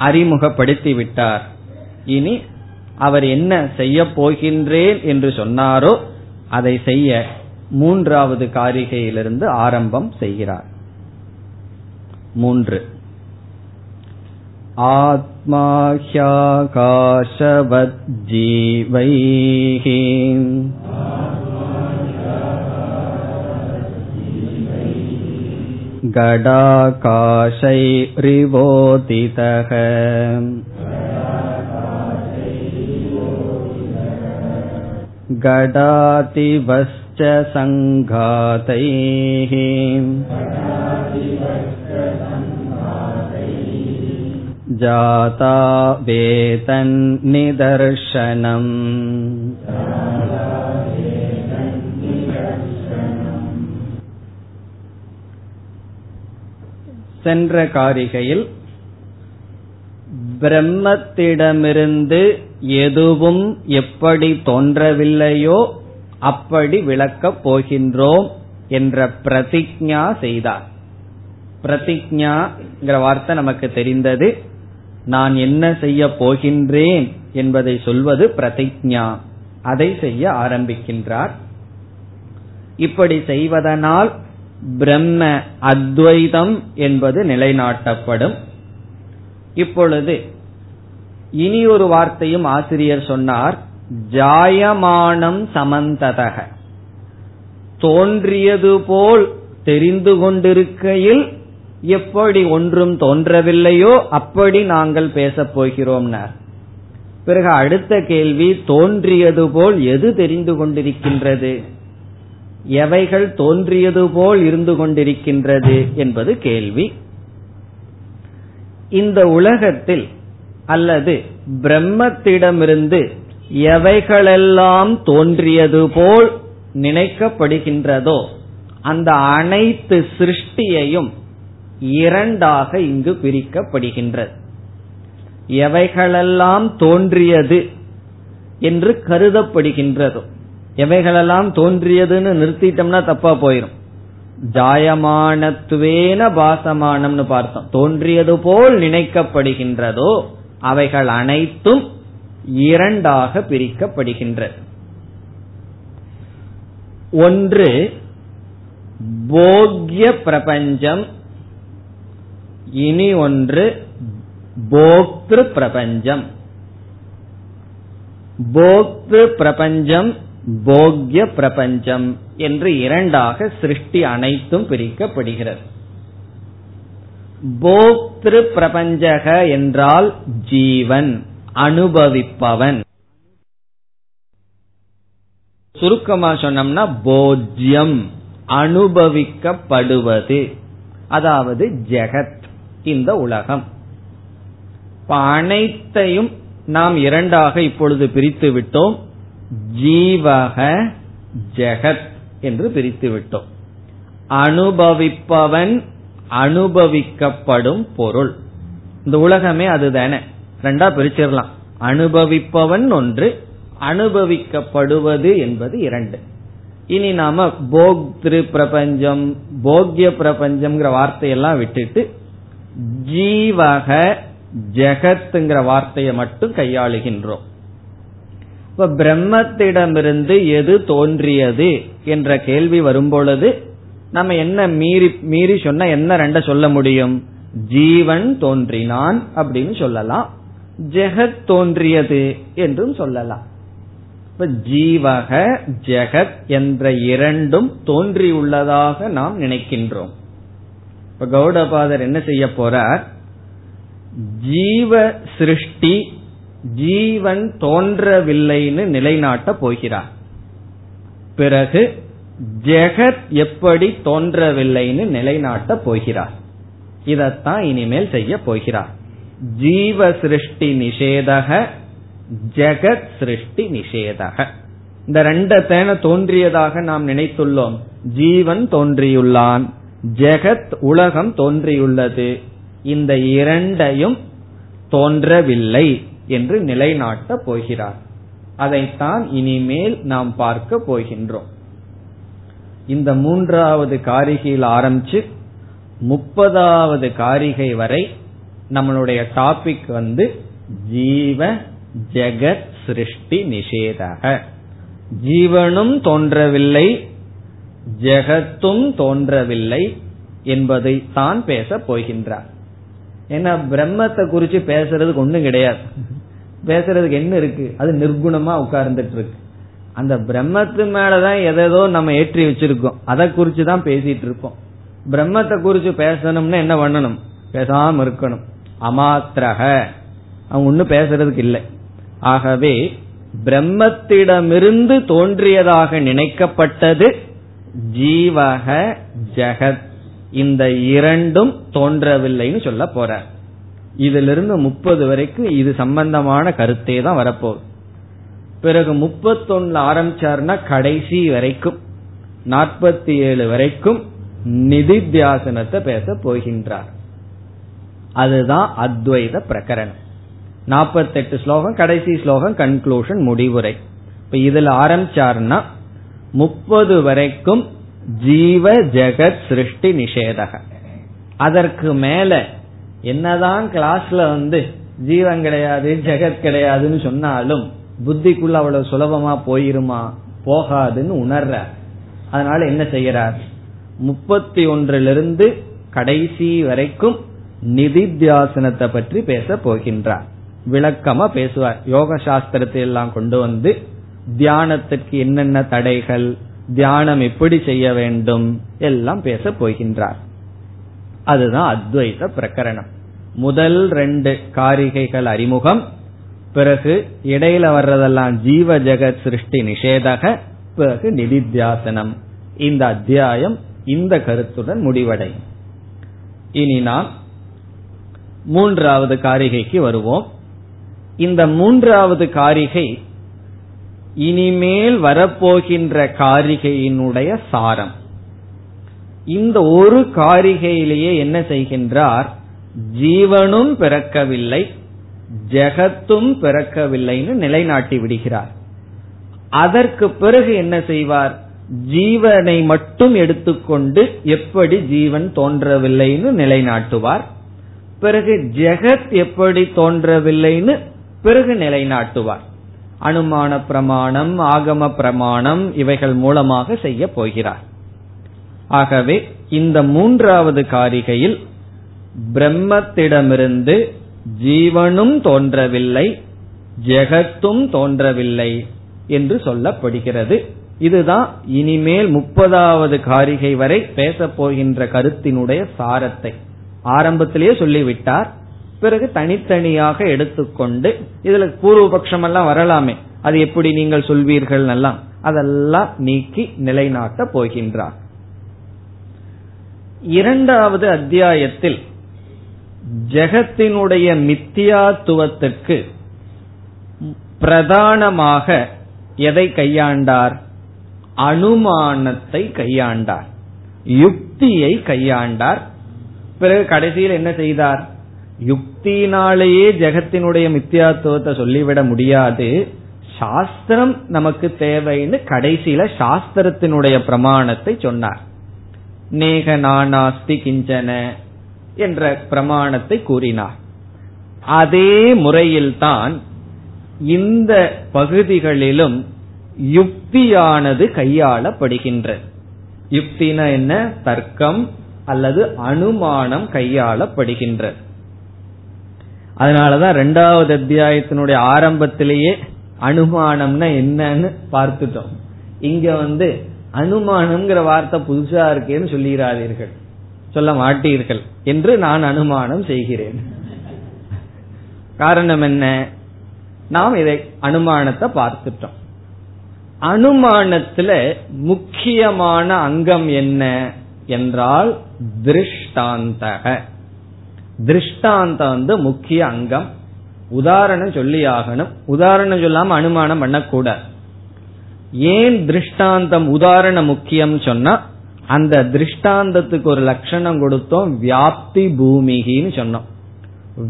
அறிமுகப்படுத்திவிட்டார். இனி அவர் என்ன செய்ய போகின்றேன் என்று சொன்னாரோ அதை செய்ய மூன்றாவது காரிகையிலிருந்து ஆரம்பம் செய்கிறார். மூன்று, ஆத்மா ஹ்யாகாசவத் ஜீவைஹி கடாகாசைரிவோதிதஹ கடாதிவஸ்ச சங்காதைஹி ஜாதா வேதன் நிதர்சனம். சென்ற காரிகையில் பிரம்மத்திடமிருந்து எதுவும் எப்படி தோன்றவில்லையோ அப்படி விளக்கப் போகின்றோம் என்ற பிரதிஜ்ஞா செய்தார். பிரதிஜ்ஞாங்கிற வார்த்தை நமக்கு தெரிந்தது. நான் என்ன செய்ய போகின்றேன் என்பதை சொல்வது பிரதிஜ்ஞா. அதை செய்ய ஆரம்பிக்கின்றார். இப்படி செய்வதனால் பிரம்ம அத்வைதம் என்பது நிலைநாட்டப்படும். இப்பொழுது இனி ஒரு வார்த்தையும் ஆசிரியர் சொன்னார், ஜாயமானம் சமந்ததக. தோன்றியது போல் தெரிந்து கொண்டிருக்கையில் எப்படி ஒன்றும் தோன்றவில்லையோ அப்படி நாங்கள் பேசப் போகிறோம்னார். பிறகு அடுத்த கேள்வி, தோன்றியது போல் எது தெரிந்து கொண்டிருக்கின்றது, எவைகள் தோன்றியது போல் இருந்து கொண்டிருக்கின்றது என்பது கேள்வி. இந்த உலகத்தில் அல்லது பிரம்மத்திடமிருந்து எவைகளெல்லாம் தோன்றியது போல் நினைக்கப்படுகின்றதோ அந்த அனைத்து சிருஷ்டியையும் இரண்டாக இங்கு பிரிக்கப்படுகின்றது. எவைகளெல்லாம் தோன்றியது என்று கருதப்படுகின்றதோ, எவைகளெல்லாம் தோன்றியதுன்னு நிறுத்திட்டோம்னா தப்பா போயிடும். ஜாயமானத்துவேன பாசமானம்னு பார்த்தோம். தோன்றியது போல் நினைக்கப்படுகின்றதோ அவைகள் அனைத்தும் இரண்டாக பிரிக்கப்படுகின்றது. ஒன்று போக்ய பிரபஞ்சம், இனி ஒன்று போக்திரு பிரபஞ்சம். போக்திரு பிரபஞ்சம், போக்ய பிரபஞ்சம் என்று இரண்டாக சிருஷ்டி அனைத்தும் பிரிக்கப்படுகிறது. போக்திரு பிரபஞ்சக என்றால் ஜீவன், அனுபவிப்பவன். சுருக்கமா சொன்னோம்னா போஜ்யம், அனுபவிக்கப்படுவது, அதாவது ஜெகத், இந்த உலகம். அனைத்தையும் நாம் இரண்டாக இப்பொழுது பிரித்து விட்டோம். ஜீவக ஜெகத் என்று பிரித்து விட்டோம். அனுபவிப்பவன், அனுபவிக்கப்படும் பொருள். இந்த உலகமே அதுதானே, ரெண்டா பிரிச்சிடலாம். அனுபவிப்பவன் ஒன்று, அனுபவிக்கப்படுவது என்பது இரண்டு. இனி நாம போக்திரு பிரபஞ்சம், போக்ய பிரபஞ்சம்ங்கிற வார்த்தையெல்லாம் விட்டுட்டு ஜீவக ஜெகத்துங்கிற வார்த்தையை மட்டும் கையாளுகின்றோம். இப்ப பிரம்மத்திடமிருந்து எது தோன்றியது என்ற கேள்வி வரும்பொழுது நம்ம என்ன மீறி சொன்னா என்ன ரெண்ட சொல்ல முடியும்? ஜீவன் தோன்றினான் அப்படின்னு சொல்லலாம், ஜெகத் தோன்றியது என்றும் சொல்லலாம். இப்ப ஜீவக ஜெகத் என்ற இரண்டும் தோன்றியுள்ளதாக நாம் நினைக்கின்றோம். இப்ப கௌடபாதர் என்ன செய்ய போறார்? ஜீவ சிருஷ்டி, ஜீவன் தோன்றவில்லைன்னு நிலைநாட்ட போகிறார். பிறகு ஜெகத் எப்படி தோன்றவில்லைன்னு நிலைநாட்ட போகிறார். இதத்தான் இனிமேல் செய்ய போகிறார். ஜீவ சிருஷ்டி நிஷேதக, ஜெகத் சிருஷ்டி நிஷேதக. இந்த ரெண்ட தேன தோன்றியதாக நாம் நினைத்துள்ளோம். ஜீவன் தோன்றியுள்ளான், ஜெகத் உலகம் தோன்றியுள்ளது. இந்த இரண்டையும் தோன்றவில்லை என்று நிலைநாட்ட போகிறார். அதைத்தான் இனிமேல் நாம் பார்க்க போகின்றோம். இந்த மூன்றாவது காரிகையில் ஆரம்பிச்சு 30வது காரிகை வரை நம்மளுடைய டாபிக் ஜீவ ஜெகத் சிருஷ்டி நிஷேதக. ஜீவனும் தோன்றவில்லை, ஜெகத்தும் தோன்றவில்லை என்பதை தான் பேச போகின்றார். ஏன்னா பிரம்மத்தை குறிச்சு பேசுறதுக்கு ஒண்ணும் கிடையாது. பேசுறதுக்கு என்ன இருக்கு? அது நிர்குணமா உட்கார்ந்துட்டு இருக்கு. அந்த பிரம்மத்து மேலதான் எதோ நம்ம ஏற்றி வச்சிருக்கோம், அதை குறிச்சு தான் பேசிட்டு இருக்கோம். பிரம்மத்தை குறிச்சு பேசணும்னா என்ன பண்ணணும்? பேசாம இருக்கணும். அமாத்திரக, அவங்க ஒன்னும் பேசுறதுக்கு இல்லை. ஆகவே பிரம்மத்திடமிருந்து தோன்றியதாக நினைக்கப்பட்டது ஜீவக ஜெகத், இந்த இரண்டும் தோன்றவில்லைன்னு சொல்ல போற. இதிலிருந்து 30 வரைக்கும் இது சம்பந்தமான கருத்தே தான் வரப்போகுது. பிறகு 31 ஆரம்பிச்சார்னா கடைசி வரைக்கும் 47 வரைக்கும் நிதித்தியாசனத்தை பேச போகின்றார். அதுதான் அத்வைத பிரகரணம். 48 ஸ்லோகம், கடைசி ஸ்லோகம் கன்க்ளூஷன், முடிவுரை. இப்ப இதுல ஆரம்பிச்சார்னா 30 வரைக்கும் ஜீவ ஜெகத் சிருஷ்டி நிஷேதக. அதற்கு மேல என்னதான் கிளாஸ்ல ஜீவன் கிடையாது ஜெகத் கிடையாதுன்னு சொன்னாலும் புத்திக்குள்ள அவ்வளவு சுலபமா போயிருமா? போகாதுன்னு உணர்ற. அதனால என்ன செய்யறார்? 31 கடைசி வரைக்கும் நிதித்தியாசனத்தை பற்றி பேச போகின்றார். விளக்கமா பேசுவார். யோக சாஸ்திரத்தை எல்லாம் கொண்டு தியானத்திற்கு என்னென்ன தடைகள், தியானம் எப்படி செய்ய வேண்டும் எல்லாம் பேச போகின்றார். அதுதான் அத்வைத பிரகரணம். முதல் ரெண்டு காரிகைகள் அறிமுகம், பிறகு இடையில வர்றதெல்லாம் ஜீவ ஜெகத் சிருஷ்டி நிஷேதக, பிறகு நிதித்தியாசனம். இந்த அத்தியாயம் இந்த கருத்துடன் முடிவடையும். இனி நாம் மூன்றாவது காரிகைக்கு வருவோம். இந்த மூன்றாவது காரிகை இனிமேல் வரப்போகின்ற காரிகையினுடைய சாரம். இந்த ஒரு காரிகையிலேயே என்ன செய்கின்றார்? ஜீவனும் பிறக்கவில்லை, ஜெகத்தும் பிறக்கவில்லைன்னு நிலைநாட்டி விடுகிறார். அதற்கு பிறகு என்ன செய்வார்? ஜீவனை மட்டும் எடுத்துக்கொண்டு எப்படி ஜீவன் தோன்றவில்லைன்னு நிலைநாட்டுவார். பிறகு ஜெகத் எப்படி தோன்றவில்லைன்னு பிறகு நிலைநாட்டுவார். அனுமான பிரமாணம், ஆகம பிரமாணம் இவைகள் மூலமாக செய்ய போகிறார். ஆகவே இந்த மூன்றாவது காரிகையில் பிரம்மத்திடமிருந்து ஜீவனும் தோன்றவில்லை, ஜெகத்தும் தோன்றவில்லை என்று சொல்லப்படுகிறது. இதுதான் இனிமேல் 30வது காரிகை வரை பேசப்போகின்ற கருத்தினுடைய சாரத்தை ஆரம்பத்திலேயே சொல்லிவிட்டார். பிறகு தனித்தனியாக எடுத்துக்கொண்டு, இதுல பூர்வபக்ஷம் எல்லாம் வரலாமே, அது எப்படி நீங்கள் சொல்வீர்கள் எல்லாம் அதெல்லாம் நீக்கி நிலைநாட்ட போகின்றார். இரண்டாவது அத்தியாயத்தில் ஜெகத்தினுடைய மித்தியாத்துவத்துக்கு பிரதானமாக எதை கையாண்டார்? அனுமானத்தை கையாண்டார், யுக்தியை கையாண்டார். பிறகு கடைசியில் என்ன செய்தார்? யுக்தினாலேயே ஜெகத்தினுடைய மித்தியாத்துவத்தை சொல்லிவிட முடியாது, சாஸ்திரம் நமக்கு தேவைன்னு கடைசியில சாஸ்திரத்தினுடைய பிரமாணத்தை சொன்னார். நேக நானாஸ்தி கிஞ்சன என்ற பிரமாணத்தை கூறினார். அதே முறையில்தான் இந்த பகுதிகளிலும் யுக்தியானது கையாளப்படுகின்றது. யுக்தினா என்ன? தர்க்கம் அல்லது அனுமானம் கையாளப்படுகின்றது. அதனாலதான் இரண்டாவது அத்தியாயத்தினுடைய ஆரம்பத்திலேயே அனுமானம்னா என்னன்னு பார்த்துட்டோம். இங்க அனுமானம்ங்கிற வார்த்தை புதுசா இருக்கேன்னு சொல்லிடாதீர்கள், சொல்ல மாட்டீர்கள் என்று நான் அனுமானம் செய்கிறேன். காரணம் என்ன? நாம் இதை அனுமானத்தை பார்த்துட்டோம். அனுமானத்துல முக்கியமான அங்கம் என்ன என்றால் திருஷ்டாந்தக. திருஷ்டாந்தம் முக்கிய அங்கம். உதாரணம் சொல்லி ஆகணும். உதாரணம் சொல்லாம அனுமானம் பண்ணக்கூடாது. ஏன் திருஷ்டாந்தம் உதாரண முக்கியம் சொன்னா, அந்த திருஷ்டாந்தத்துக்கு ஒரு லட்சணம் கொடுத்தோம், வியாப்தி பூமிகின்னு சொன்னோம்.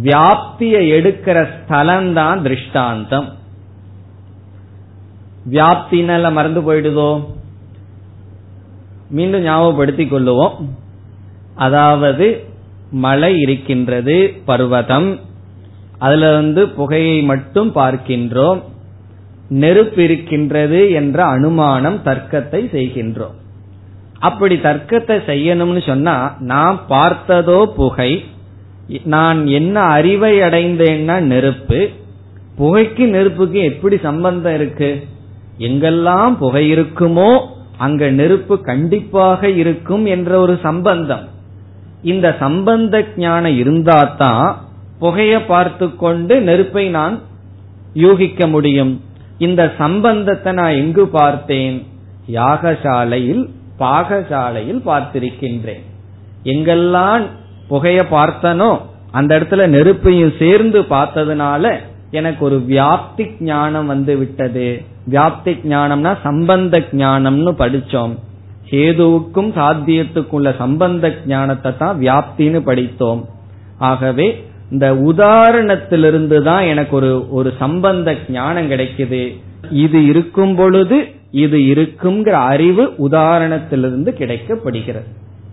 வியாப்தியை எடுக்கிற ஸ்தலம் தான் திருஷ்டாந்தம். வியாப்தினால மறந்து போயிடுதோ, மீண்டும் ஞாபகப்படுத்திக் கொள்ளுவோம். அதாவது மலை இருக்கின்றது, பர்வதம், அதுல புகையை மட்டும் பார்க்கின்றோம். நெருப்பு இருக்கின்றது என்ற அனுமானம், தர்க்கத்தை செய்கின்றோம். அப்படி தர்க்கத்தை செய்யணும்னு சொன்னா, நான் பார்த்ததோ புகை, நான் என்ன அறிவை அடைந்தேன்னா நெருப்பு. புகைக்கு நெருப்புக்கு எப்படி சம்பந்தம் இருக்கு? எங்கெல்லாம் புகை இருக்குமோ அங்க நெருப்பு கண்டிப்பாக இருக்கும் என்ற ஒரு சம்பந்தம். இந்த சம்பந்த ஞானம் இருந்தாதான் புகைய பார்த்து கொண்டு நெருப்பை நான் யூகிக்க முடியும். இந்த சம்பந்தத்தை நான் எங்கு பார்த்தேன்? யாகசாலையில், பாகசாலையில் பார்த்திருக்கின்றேன். எங்கெல்லாம் புகைய பார்த்தனோ அந்த இடத்துல நெருப்பையும் சேர்ந்து பார்த்ததுனால எனக்கு ஒரு வியாப்தி ஞானம் வந்து விட்டது. வியாப்தி ஞானம்னா சம்பந்த ஞானம்னு படிச்சோம். ஹேதுவுக்கும் சாத்தியத்துக்குள்ள சம்பந்த ஞானத்தை தான் வியாப்தின்னு படித்தோம். ஆகவே இந்த உதாரணத்திலிருந்து தான் எனக்கு ஒரு சம்பந்த ஞானம் கிடைக்குது. இது இருக்கும் பொழுது இது இருக்குங்கிற அறிவு உதாரணத்திலிருந்து கிடைக்கப்படுகிறது.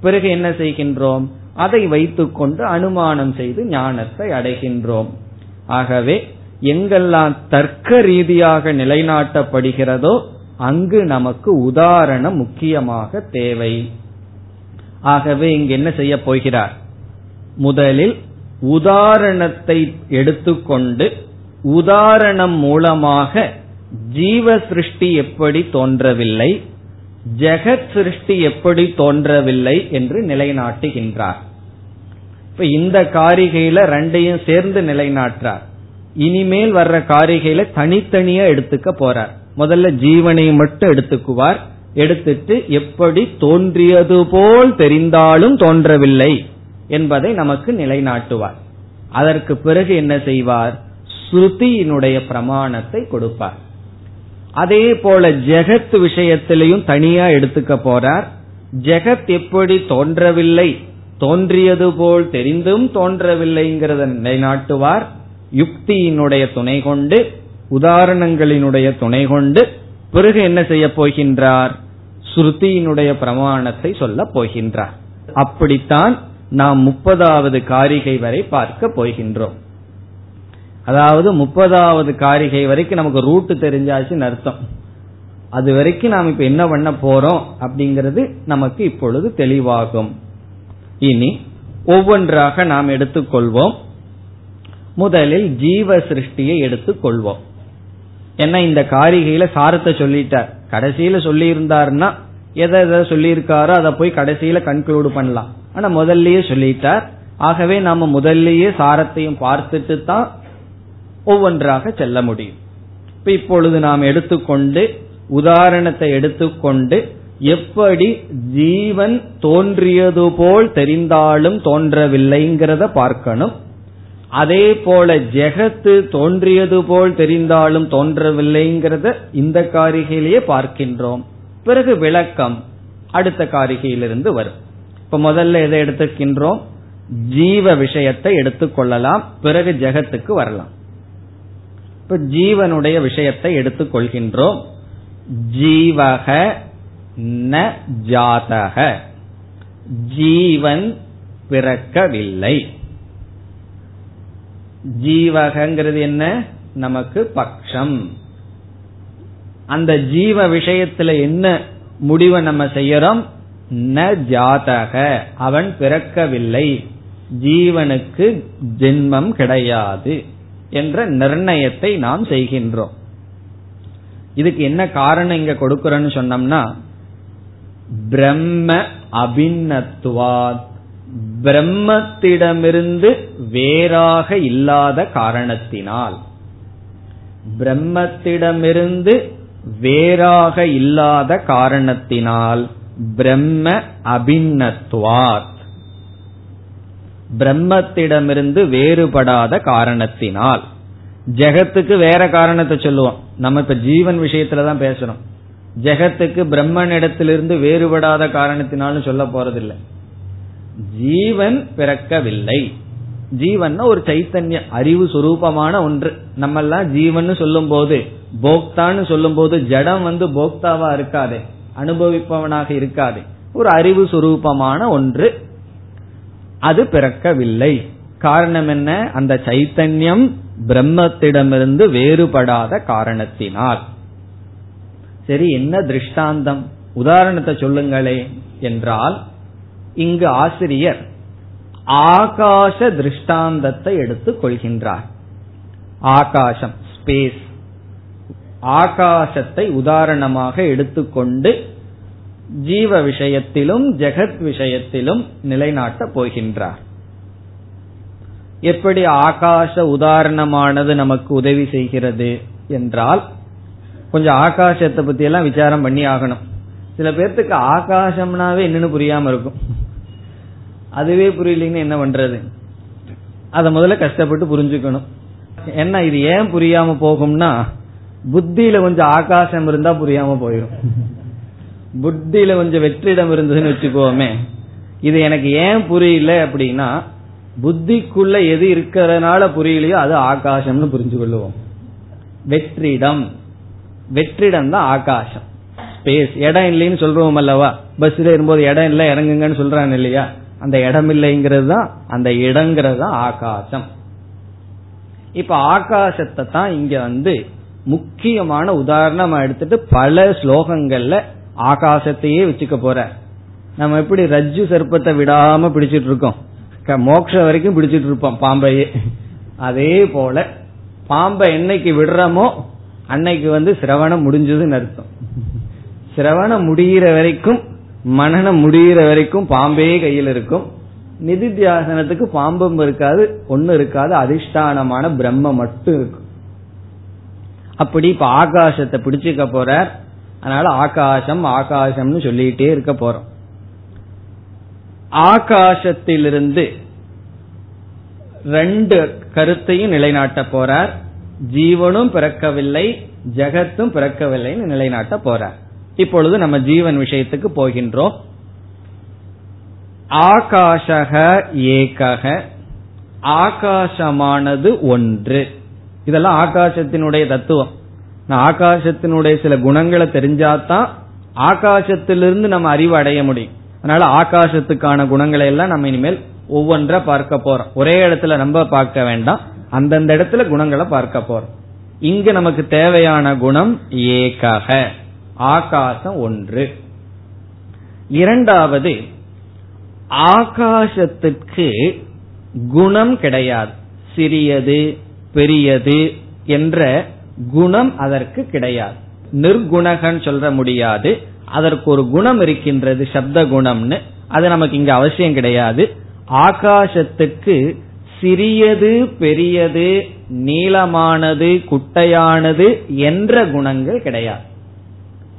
பிறகு என்ன செய்கின்றோம்? அதை வைத்துக்கொண்டு அனுமானம் செய்து ஞானத்தை அடைகின்றோம். ஆகவே எங்கெல்லாம் தர்க்க ரீதியாக நிலைநாட்டப்படுகிறதோ அங்கு நமக்கு உதாரணம் முக்கியமாக தேவை. ஆகவே இங்கு என்ன செய்ய போகிறார்? முதலில் உதாரணத்தை எடுத்துக்கொண்டு உதாரணம் மூலமாக ஜீவ சிருஷ்டி எப்படி தோன்றவில்லை, ஜெகத் சிருஷ்டி எப்படி தோன்றவில்லை என்று நிலைநாட்டுகின்றார். இப்ப இந்த காரிகையில ரெண்டையும் சேர்ந்து நிலைநாட்டார். இனிமேல் வர்ற காரிகையில தனித்தனியா எடுத்துக்க போறார். முதல்ல ஜீவனை மட்டும் எடுத்துக்குவார். எடுத்துட்டு எப்படி தோன்றியது போல் தெரிந்தாலும் தோன்றவில்லை என்பதை நமக்கு நிலைநாட்டுவார். அதற்கு பிறகு என்ன செய்வார்? ஸ்ருதியினுடைய பிரமாணத்தை கொடுப்பார். அதே போல ஜெகத் விஷயத்திலையும் தனியா எடுத்துக்க போறார். ஜெகத் எப்படி தோன்றவில்லை, தோன்றியது போல் தெரிந்தும் தோன்றவில்லைங்கிறத நிலைநாட்டுவார். யுக்தியினுடைய துணை கொண்டு, உதாரணங்களினுடைய துணை கொண்டு பிறகு என்ன செய்ய போகின்றார்? ஸ்ருதியினுடைய பிரமாணத்தை சொல்ல போகின்றார். அப்படித்தான் நாம் 30வது காரிகை வரை பார்க்க போகின்றோம். அதாவது 30வது காரிகை வரைக்கும் நமக்கு ரூட் தெரிஞ்சாச்சுன்னு அர்த்தம். அது வரைக்கும் நாம் இப்ப என்ன பண்ண போறோம் அப்படிங்கிறது நமக்கு இப்பொழுது தெளிவாகும். இனி ஒவ்வொன்றாக நாம் எடுத்துக்கொள்வோம். முதலில் ஜீவ சிருஷ்டியை எடுத்துக்கொள்வோம். ஏன்னா இந்த காரிகையில சாரத்தை சொல்லிட்டார். கடைசியில சொல்லி இருந்தார்னா எதை எதை சொல்லியிருக்காரோ அதை போய் கடைசியில கன்க்ளூடு பண்ணலாம். ஆனா முதல்லயே சொல்லிட்டார். ஆகவே நாம முதல்லயே சாரத்தையும் பார்த்துட்டு தான் ஒவ்வொன்றாக செல்ல முடியும். இப்ப இப்பொழுது நாம் எடுத்துக்கொண்டு உதாரணத்தை எடுத்துக்கொண்டு எப்படி ஜீவன் தோன்றியது போல் தெரிந்தாலும் தோன்றவில்லைங்கிறத பார்க்கணும். அதே போல ஜெகத்து தோன்றியது போல் தெரிந்தாலும் தோன்றவில்லைங்கிறத இந்த காரிகையிலேயே பார்க்கின்றோம். பிறகு விளக்கம் அடுத்த காரிகையிலிருந்து வரும். இப்ப முதல்ல எதை எடுத்துக்கின்றோம்? ஜீவ விஷயத்தை எடுத்துக்கொள்ளலாம், பிறகு ஜெகத்துக்கு வரலாம். இப்ப ஜீவனுடைய விஷயத்தை எடுத்துக்கொள்கின்றோம். ஜீவக ந ஜாதக, ஜீவன் பிறக்கவில்லை. ஜீவகங்கிறது என்ன? நமக்கு பட்சம். அந்த ஜீவ விஷயத்துல என்ன முடிவை நம்ம செய்யறோம்? ந ஜாதக, அவன் பிறக்கவில்லை, ஜீவனுக்கு ஜென்மம் கிடையாது என்ற நிர்ணயத்தை நாம் செய்கின்றோம். இதுக்கு என்ன காரணம் இங்க கொடுக்கிறோன்னு சொன்னோம்னா, பிரம்ம அபிநத்துவாத், பிரம்மத்திடமிருந்து வேறாக இல்லாத காரணத்தினால். பிரம்மத்திடமிருந்து வேறாக இல்லாத காரணத்தினால் பிரம்ம அபிநத்துவாத், பிரம்மத்திடமிருந்து வேறுபடாத காரணத்தினால். ஜெகத்துக்கு வேற காரணத்தை சொல்லுவோம். நம்ம இப்ப ஜீவன் விஷயத்துலதான் பேசணும். ஜெகத்துக்கு பிரம்மனிடத்திலிருந்து வேறுபடாத காரணத்தினாலும் சொல்ல போறதில்லை. ஜீவன் பிறக்கவில்லை. ஜீவன்னா ஒரு சைத்தன்ய அறிவு சுரூபமான ஒன்று. நம்ம எல்லாம் ஜீவன் சொல்லும் போது, போக்தான்னு சொல்லும் போது ஜடம் போக்தாவா இருக்காது, அனுபவிப்பவனாக இருக்காது, ஒரு அறிவு சுரூபமான ஒன்று. அது பிறக்கவில்லை. காரணம் என்ன? அந்த சைத்தன்யம் பிரம்மத்திடமிருந்து வேறுபடாத காரணத்தினால். சரி, என்ன திருஷ்டாந்தம், உதாரணத்தை சொல்லுங்களே என்றால், இங்கு ஆசிரியர் ஆகாச திருஷ்டாந்தத்தை எடுத்துக் கொள்கின்றார். ஆகாசம், ஸ்பேஸ், ஆகாசத்தை உதாரணமாக எடுத்துக்கொண்டு ஜீவ விஷயத்திலும் ஜெகத் விஷயத்திலும் நிலைநாட்டப் போகின்றார். எப்படி ஆகாச உதாரணமானது நமக்கு உதவி செய்கிறது என்றால், கொஞ்சம் ஆகாசத்தை பத்தி எல்லாம் விசாரம் பண்ணி ஆகணும். சில பேர்த்துக்கு ஆகாசம்னாவே என்னன்னு புரியாம இருக்கும். அதுவே புரியலீங்கன்னா என்ன பண்றது? அத முதல்ல கஷ்டப்பட்டு புரிஞ்சுக்கணும். ஏன்னா இது ஏன் புரியாம போகும்னா, புத்தியில கொஞ்சம் ஆகாசம் இருந்தா புரியாம போயிடும். புத்தியில கொஞ்சம் வெற்றிடம் இருந்ததுன்னு வச்சுக்கோமே, இது எனக்கு ஏன் புரியல அப்படின்னா, புத்திக்குள்ள எது இருக்கிறதுனால புரியலையோ அது ஆகாசம்னு புரிஞ்சு கொள்ளுவோம். வெற்றிடம், வெற்றிடம் தான் ஆகாசம். ஸ்பேஸ், இடம் இல்லைன்னு சொல்றோம் அல்லவா? பஸ்ல இருக்கும்போது இடம் இல்லை இறங்குங்கன்னு சொல்றான் இல்லையா? அந்த இடம் இல்லைங்கிறது தான், அந்த இடங்கிறது தான் ஆகாசம். இப்ப ஆகாசத்தை தான் இங்க முக்கியமான உதாரணமா எடுத்துட்டு பல ஸ்லோகங்கள்ல ஆகாசத்தையே வச்சுக்க போற. நம்ம எப்படி ரஜ்ஜு சர்ப்பத்தை விடாம பிடிச்சிட்டு இருக்கோம், மோட்ச வரைக்கும் பிடிச்சிட்டு இருப்போம் பாம்பையே. அதே போல பாம்பை என்னைக்கு விடுறோமோ அன்னைக்கு சிரவணம் முடிஞ்சதுன்னு அர்த்தம். சிரவணம் முடிகிற வரைக்கும் மனனம் முடிகிற வரைக்கும் பாம்பே கையில் இருக்கும். நிதித்தியாசனத்துக்கு பாம்பும் இருக்காது, ஒன்னும் இருக்காது, அதிஷ்டானமான பிரம்ம மட்டும் இருக்கும். அப்படி இப்ப ஆகாசத்தை பிடிச்சுக்க போற, அதனால ஆகாசம் ஆகாசம்னு சொல்லிட்டே இருக்க போறோம். ஆகாசத்திலிருந்து ரெண்டு கருத்தையும் நிலைநாட்ட போறார். ஜீவனும் பிறக்கவில்லை, ஜெகத்தும் பிறக்கவில்லைன்னு நிலைநாட்ட போறார். இப்பொழுது நம்ம ஜீவன் விஷயத்துக்கு போகின்றோம். ஆகாஷக ஏகக, ஆகாசமானது ஒன்று. இதெல்லாம் ஆகாசத்தினுடைய தத்துவம். நான் ஆகாசத்தினுடைய சில குணங்களை தெரிஞ்சாதான் ஆகாசத்திலிருந்து நம்ம அறிவு அடைய முடியும். அதனால ஆகாசத்துக்கான குணங்களை எல்லாம் நம்ம இனிமேல் ஒவ்வொன்றா பார்க்க போறோம். ஒரே இடத்துல நம்ம பார்க்க வேண்டாம், அந்தந்த இடத்துல குணங்களை பார்க்க போறோம். இங்க நமக்கு தேவையான குணம் ஏகக, ஆகாசம் ஒன்று. இரண்டாவது, ஆகாசத்திற்கு குணம் கிடையாது, சிறியது பெரியது என்ற குணம் அதற்கு கிடையாது. நிர்குணகன் சொல்ல முடியாது, அதற்கு ஒரு குணம் இருக்கின்றது, சப்த குணம்னு. அது நமக்கு இங்க அவசியம் கிடையாது. ஆகாசத்துக்கு சிறியது பெரியது நீளமானது குட்டையானது என்ற குணங்கள் கிடையாது.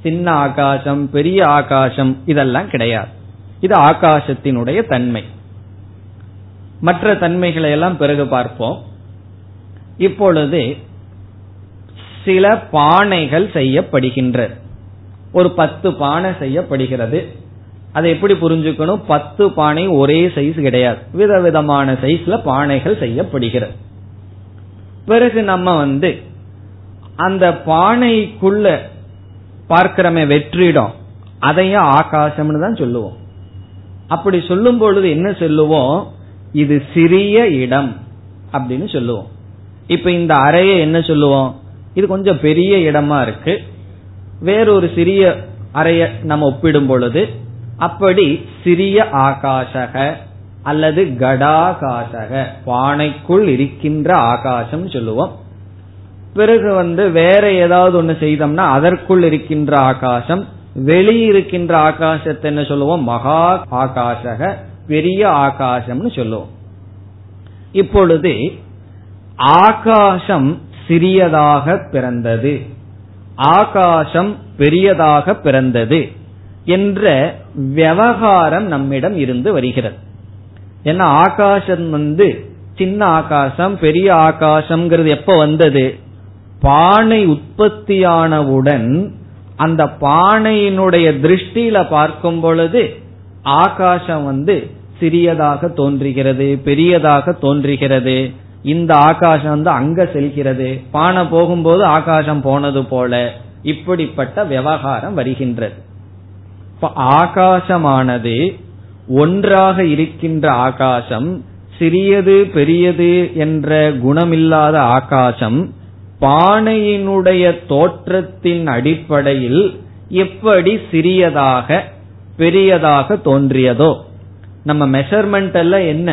சின்ன ஆகாசம் பெரிய ஆகாசம் இதெல்லாம் கிடையாது. இது ஆகாசத்தினுடைய தன்மை. மற்ற தன்மைகளை எல்லாம் பிறகு பார்ப்போம். இப்பொழுது சில பானைகள் செய்யப்படுகின்றது. ஒரு 10 பானை செய்யப்படுகிறது. அதை எப்படி புரிஞ்சுக்கணும்? 10 பானை ஒரே சைஸ் கிடையாது, விதவிதமான சைஸ்ல பானைகள் செய்யப்படுகிறது. பிறகு நம்ம அந்த பானைக்குள்ள பார்க்கிறமே வெற்றிடம், அதையே ஆகாசம்னு தான் சொல்லுவோம். அப்படி சொல்லும் பொழுது என்ன சொல்லுவோம்? இது சிறிய இடம் அப்படின்னு சொல்லுவோம். இப்ப இந்த அறைய என்ன சொல்லுவோம்? இது கொஞ்சம் பெரிய இடமா இருக்கு, வேறொரு சிறிய அறைய நம்ம ஒப்பிடும் பொழுது. அப்படி சிறிய ஆகாசக அல்லது கடாகாசக, பானைக்குள் இருக்கின்ற ஆகாசம் சொல்லுவோம். பிறகு வேற ஏதாவது ஒண்ணு செய்தோம்னா அதற்குள் இருக்கின்ற ஆகாசம், வெளியிருக்கின்ற ஆகாசத்தை என்ன சொல்லுவோம்? மகா ஆகாசக, பெரிய ஆகாசம்னு சொல்லுவோம். இப்பொழுது ஆகாசம் சிறியதாக பிறந்தது, ஆகாசம் பெரியதாக பிறந்தது என்ற விவகாரம் நம்மிடம் இருந்து வருகிறது. ஏன்னா ஆகாசம் சின்ன ஆகாசம் பெரிய ஆகாசம்ங்கிறது எப்ப வந்தது? பானை உற்பத்தியானவுடன் அந்த பானையினுடைய திருஷ்டியில பார்க்கும் பொழுது ஆகாசம் சிறியதாக தோன்றுகிறது, பெரியதாக தோன்றுகிறது. இந்த ஆகாசம் அங்க செல்கிறது, பானை போகும்போது ஆகாசம் போனது போல, இப்படிப்பட்ட விவகாரம் வருகின்றது. ஆகாசமானது ஒன்றாக இருக்கின்ற ஆகாசம், சிறியது பெரியது என்ற குணமில்லாத ஆகாசம், பானையினுடைய தோற்றத்தின் அடிப்படையில் எப்படி சிறியதாக பெரியதாக தோன்றியதோ. நம்ம மெஷர்மெண்ட் எல்லாம் என்ன,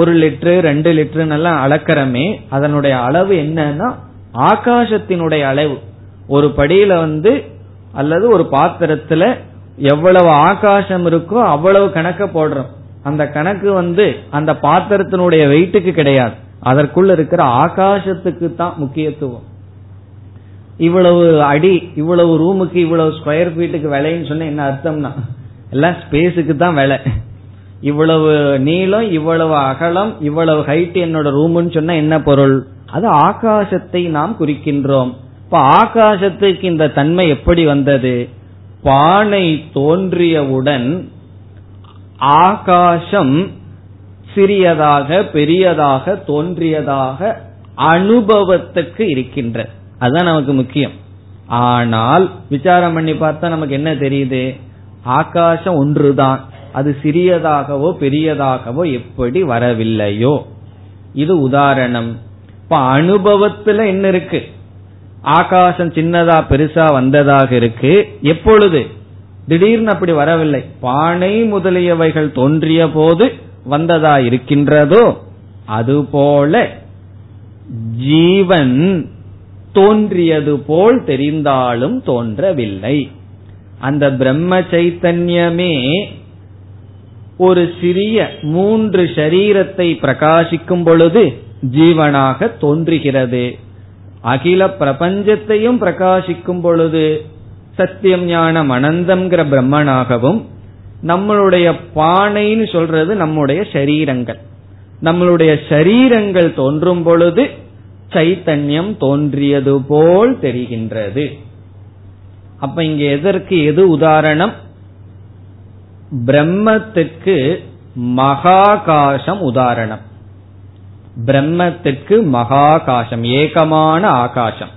1 லிட்டரு 2 லிட்டருன்னு எல்லாம் அளக்கிறமே, அதனுடைய அளவு என்னன்னா ஆகாசத்தினுடைய அளவு. ஒரு படியில அல்லது ஒரு பாத்திரத்துல எவ்வளவு ஆகாசம் இருக்கோ அவ்வளவு கணக்க போடுறோம். அந்த கணக்கு அந்த பாத்திரத்தினுடைய வெயிட்டுக்கு கிடையாது, அதற்குள்ள இருக்கிற ஆகாசத்துக்கு தான் முக்கியத்துவம். இவ்வளவு அடி, இவ்வளவு ரூமுக்கு, இவ்வளவு ஸ்கொயர் ஃபீட்டுக்கு விலைன்னு சொன்ன என்ன அர்த்தம்னா எல்லாம் ஸ்பேஸுக்கு தான் விலை. இவ்வளவு நீளம், இவ்வளவு அகலம், இவ்வளவு ஹைட் என்னோட ரூம்னு சொன்னா என்ன பொருள்? அது ஆகாசத்தை நாம் குறிக்கின்றோம். இப்ப ஆகாசத்துக்கு இந்த தன்மை எப்படி வந்தது? பானை தோன்றியவுடன் ஆகாசம் சிறியதாக பெரியதாக தோன்றியதாக அனுபவத்துக்கு இருக்கின்ற, அதுதான் நமக்கு முக்கியம். ஆனால் விசாரம் பண்ணி பார்த்தா நமக்கு என்ன தெரியுது? ஆகாசம் ஒன்றுதான், அது சிறியதாகவோ பெரியதாகவோ எப்படி வரவில்லையோ. இது உதாரணம். இப்ப அனுபவத்துல என்ன இருக்கு? ஆகாசம் சின்னதா பெருசா வந்ததாக இருக்கு. எப்பொழுது? திடீர்னு அப்படி வரவில்லை, பானை முதலியவைகள் தோன்றிய போது வந்ததா இருக்கின்றதோ. அதுபோல ஜீவன் தோன்றியது போல் தெரிந்தாலும் தோன்றவில்லை. அந்த பிரம்ம சைத்தன்யமே ஒரு சிறிய 3 ஷரீரத்தை பிரகாசிக்கும் பொழுது ஜீவனாக தோன்றுகிறது. அகில பிரபஞ்சத்தையும் பிரகாசிக்கும் பொழுது சத்தியம் ஞானம் அனந்தம்ங்கிற பிரம்மனாகவும், நம்மளுடைய பானைன்னு சொல்றது நம்முடைய ஷரீரங்கள், நம்மளுடைய ஷரீரங்கள் தோன்றும் பொழுது சைத்தன்யம் தோன்றியது போல் தெரிகின்றது. அப்ப இங்க எதற்கு எது உதாரணம்? பிரம்மத்துக்கு மகாகாசம் உதாரணம். பிரம்மத்துக்கு மகாகாசம் ஏகமான ஆகாசம்.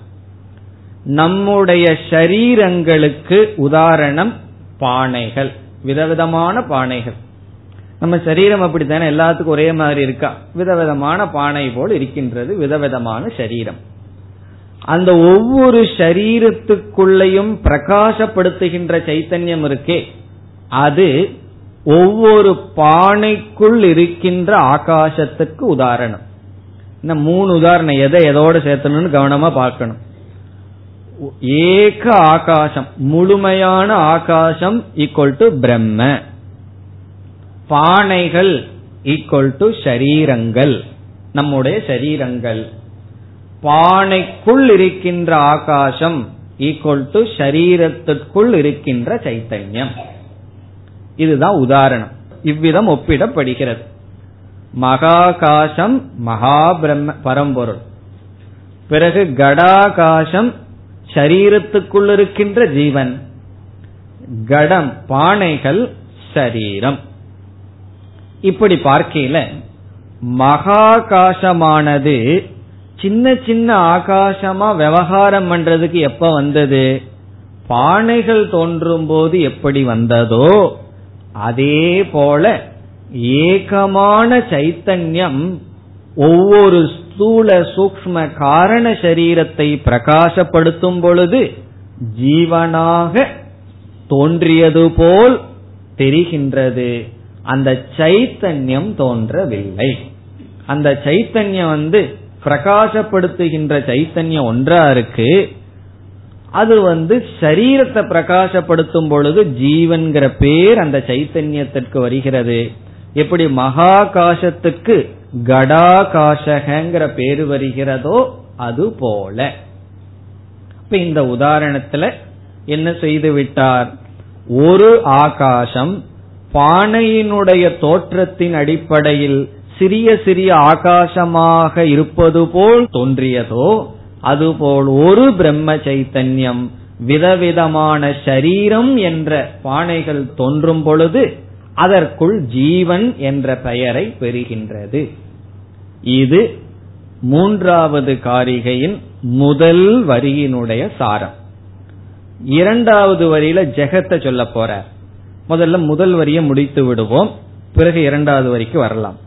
நம்முடைய ஷரீரங்களுக்கு உதாரணம் பானைகள், விதவிதமான பானைகள். நம்ம சரீரம் அப்படித்தானே, எல்லாத்துக்கும் ஒரே மாதிரி இருக்கா? விதவிதமான பானை போல் இருக்கின்றது, விதவிதமான சரீரம். அந்த ஒவ்வொரு சரீரத்துக்குள்ளேயும் பிரகாசப்படுத்துகின்ற சைத்தன்யம் இருக்கே, அது ஒவ்வொரு பானைக்குள் இருக்கின்ற ஆகாசத்துக்கு உதாரணம். இன்னும் 3 உதாரணம், எதை எதோட சேர்த்தணும்னு கவனமா பார்க்கணும். ஏக ஆகாசம், முழுமையான ஆகாசம் ஈக்குவல் டு பிரம்ம, பானைகள் ஈக்குவல் டு ஷரீரங்கள், நம்முடைய ஷரீரங்கள். பானைக்குள் இருக்கின்ற ஆகாசம் ஈக்குவல் டு ஷரீரத்திற்குள் இருக்கின்ற சைத்தன்யம். இதுதான் உதாரணம். இவ்விதம் ஒப்பிடப்படுகிறது. மகாகாசம் மகாபிரம்ம பரம்பொருள், பிறகு கடாகாசம் சரீரத்துக்குள் இருக்கின்ற ஜீவன், கடம் பானைகள் சரீரம். இப்படி பார்க்கையில மகாகாசமானது சின்ன சின்ன ஆகாசமா விவகாரம் பண்றதுக்கு எப்ப வந்தது? பானைகள் தோன்றும் போது எப்படி வந்ததோ அதே போல ஏகமான சைத்தன்யம் ஒவ்வொரு ஸ்தூல சூக்ஷ்ம காரண சரீரத்தை பிரகாசப்படுத்தும் பொழுது ஜீவனாக தோன்றியது போல் தெரிகின்றது. அந்த சைத்தன்யம் தோன்றவில்லை. அந்த சைத்தன்யம் பிரகாசப்படுத்துகின்ற சைத்தன்யம் ஒன்றா இருக்கு. அது சரீரத்தை பிரகாசப்படுத்தும் பொழுது ஜீவன்கிற பேர் அந்த சைத்தன்யத்திற்கு வருகிறது. எப்படி மகாகாசத்துக்கு கடாகாசகங்கிற பேரு வருகிறதோ அது போல இப்ப இந்த உதாரணத்துல என்ன செய்து விட்டார்? ஒரு ஆகாசம் பானையினுடைய தோற்றத்தின் அடிப்படையில் சிறிய சிறிய ஆகாசமாக இருப்பது போல் தோன்றியதோ அதுபோல் ஒரு பிரம்ம சைத்தன்யம் விதவிதமான சரீரம் என்ற பானைகள் தோன்றும் பொழுது அதற்குள் ஜீவன் என்ற பெயரை பெறுகின்றது. இது 3வது காரிகையின் முதல் வரியினுடைய சாரம். 2வது வரியில ஜெகத்தை சொல்ல போற. முதல் வரியை முடித்து விடுவோம், பிறகு 2வது வரிக்கு வரலாம்.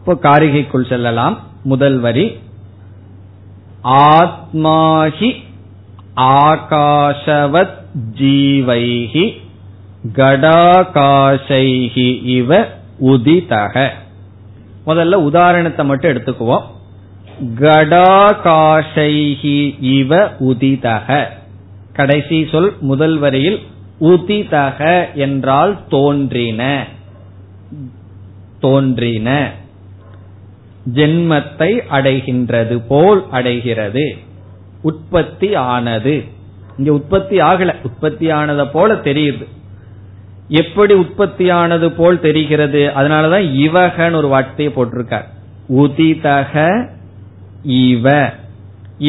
இப்போ காரிகைக்குள் செல்லலாம். முதல் வரி ஆத்மாஹி ஆகாஷவத் ஜீவைஹி கடாகாஷைஹி இவ உதிதஹ. முதல்ல உதாரணத்தை மட்டும் எடுத்துக்குவோம். கடாகாஷைஹி இவ உதிதஹ, கடைசி சொல் முதல் வரியில். உதிதக என்றால் தோன்றின, தோன்றின ஜென்மத்தை அடைகின்றது போல் அடைகிறது, உற்பத்தி ஆனது. இங்க உற்பத்தி ஆகல, உற்பத்தி ஆனதை போல தெரியுது. எப்படி உற்பத்தி ஆனது போல் தெரிகிறது? அதனாலதான் இவகன்னு ஒரு வார்த்தையை போட்டிருக்கார். உதிதக இவ,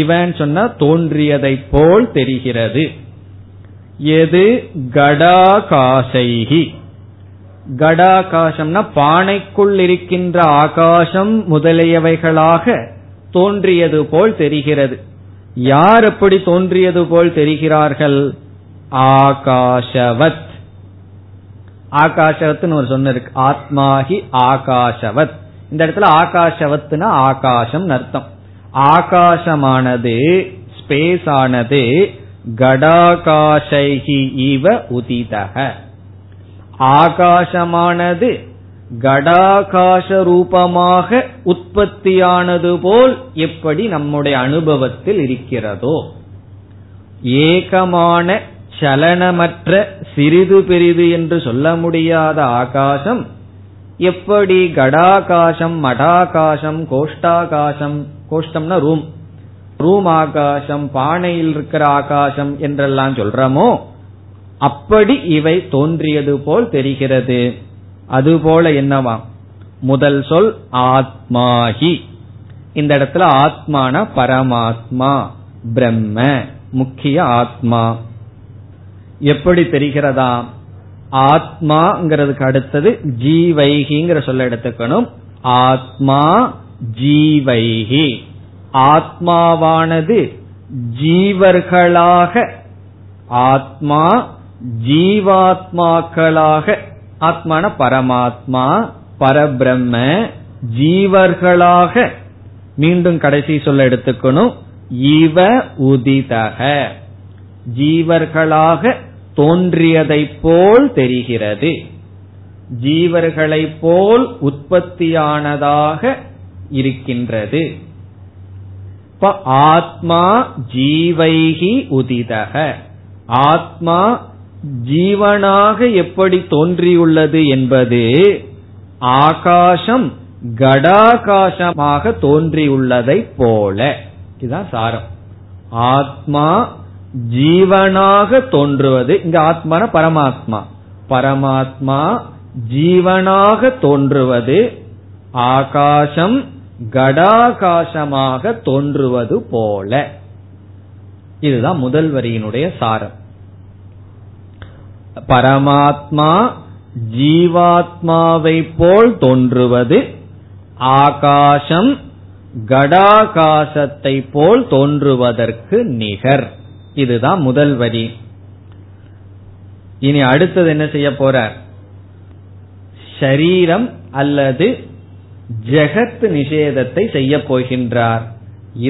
இவன்னு சொன்னா தோன்றியதை போல் தெரிகிறது. எது? கடாகாசைஹி. கடாகாசம்னா பானைக்குள் இருக்கின்ற ஆகாசம் முதலியவைகளாக தோன்றியது போல் தெரிகிறது. யார் எப்படி தோன்றியது போல் தெரிகிறார்கள்? ஆகாஷவத். ஆகாஷவத்னு ஒரு சொன்ன இருக்கு. ஆத்மாஹி ஆகாஷவத். இந்த இடத்துல ஆகாஷவத்னா ஆகாசம் அர்த்தம். ஆகாசமானது, ஸ்பேஸ் ஆனது கடாகாஷைஹி இவ உதிதஹ. ஆகாசமானது கடாகாச ரூபமாக உற்பத்தியானது போல் எப்படி நம்முடைய அனுபவத்தில் இருக்கிறதோ, ஏகமான சலனமற்ற சிறிது பெரிது என்று சொல்ல முடியாத ஆகாசம் எப்படி கடாகாசம், மடாகாசம், கோஷ்டாகாசம், கோஷ்டம்னா ரூம், ரூம் ஆகாசம், பானையில் இருக்கிற ஆகாசம் என்றெல்லாம் சொல்றமோ அப்படி இவை தோன்றியது போல் தெரிகிறது. அதுபோல என்னவா முதல் சொல் ஆத்மாஹி. இந்த இடத்துல ஆத்மான பரமாத்மா, பிரம்ம முக்கிய ஆத்மா. எப்படி தெரிகிறதா? ஆத்மாங்கிறதுக்கு அடுத்தது ஜீவைகிங்கிற சொல்ல எடுத்துக்கணும். ஆத்மா ஜீவைகி, ஆத்மாவானது ஜீவர்களாக, ஆத்மா ஜீவாத்மாக்களாக, ஆத்மான பரமாத்மா பரபிரம்ம, ஜீவர்களாக மீண்டும் கடைசி சொல்ல எடுத்துக்கணும் இவ உதிதக, ஜீவர்களாக தோன்றியதை போல் தெரிகிறது. ஜீவர்களை போல் உற்பத்தியானதாக இருக்கின்றது. இப்ப ஆத்மா ஜீவைகி உதிதக, ஆத்மா ஜீவனாக எப்படி தோன்றியுள்ளது என்பது ஆகாசம் கடாகாசமாக தோன்றியுள்ளதை போல. இதுதான் சாரம். ஆத்மா ஜீவனாக தோன்றுவது, இங்க ஆத்மான பரமாத்மா, பரமாத்மா ஜீவனாக தோன்றுவது ஆகாசம் கடாகாசமாக தோன்றுவது போல. இதுதான் முதல் வரியினுடைய சாரம். பரமாத்மா ஜீவாத்மாவை போல் தோன்றுவது, ஆகாசம் கடாகாசத்தை போல் தோன்றுவதற்கு நிகர். இதுதான் முதல் வரி. இனி அடுத்தது என்ன செய்ய போறார்? ஷரீரம் அல்லது ஜெகத் நிஷேதத்தை செய்ய போகின்றார்.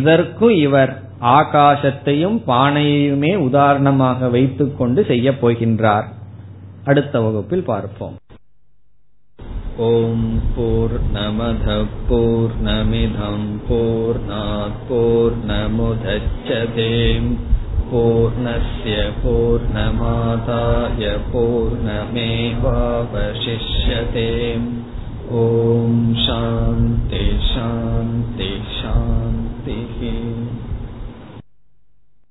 இதற்கும் இவர் ஆகாசத்தையும் பானையுமே உதாரணமாக வைத்துக் கொண்டு செய்ய போகின்றார். அடுத்த வகுப்பில் பார்ப்போம். ஓம் பூர்ணமதః பூர்ணமிதம் பூர்ணாத் பூர்ணமுதச்யதே பூர்ணஸ்ய பூர்ணமாதாய பூர்ணமேவாவசிஷ்யதே. ஓம் சாந்தி சாந்தி சாந்தி.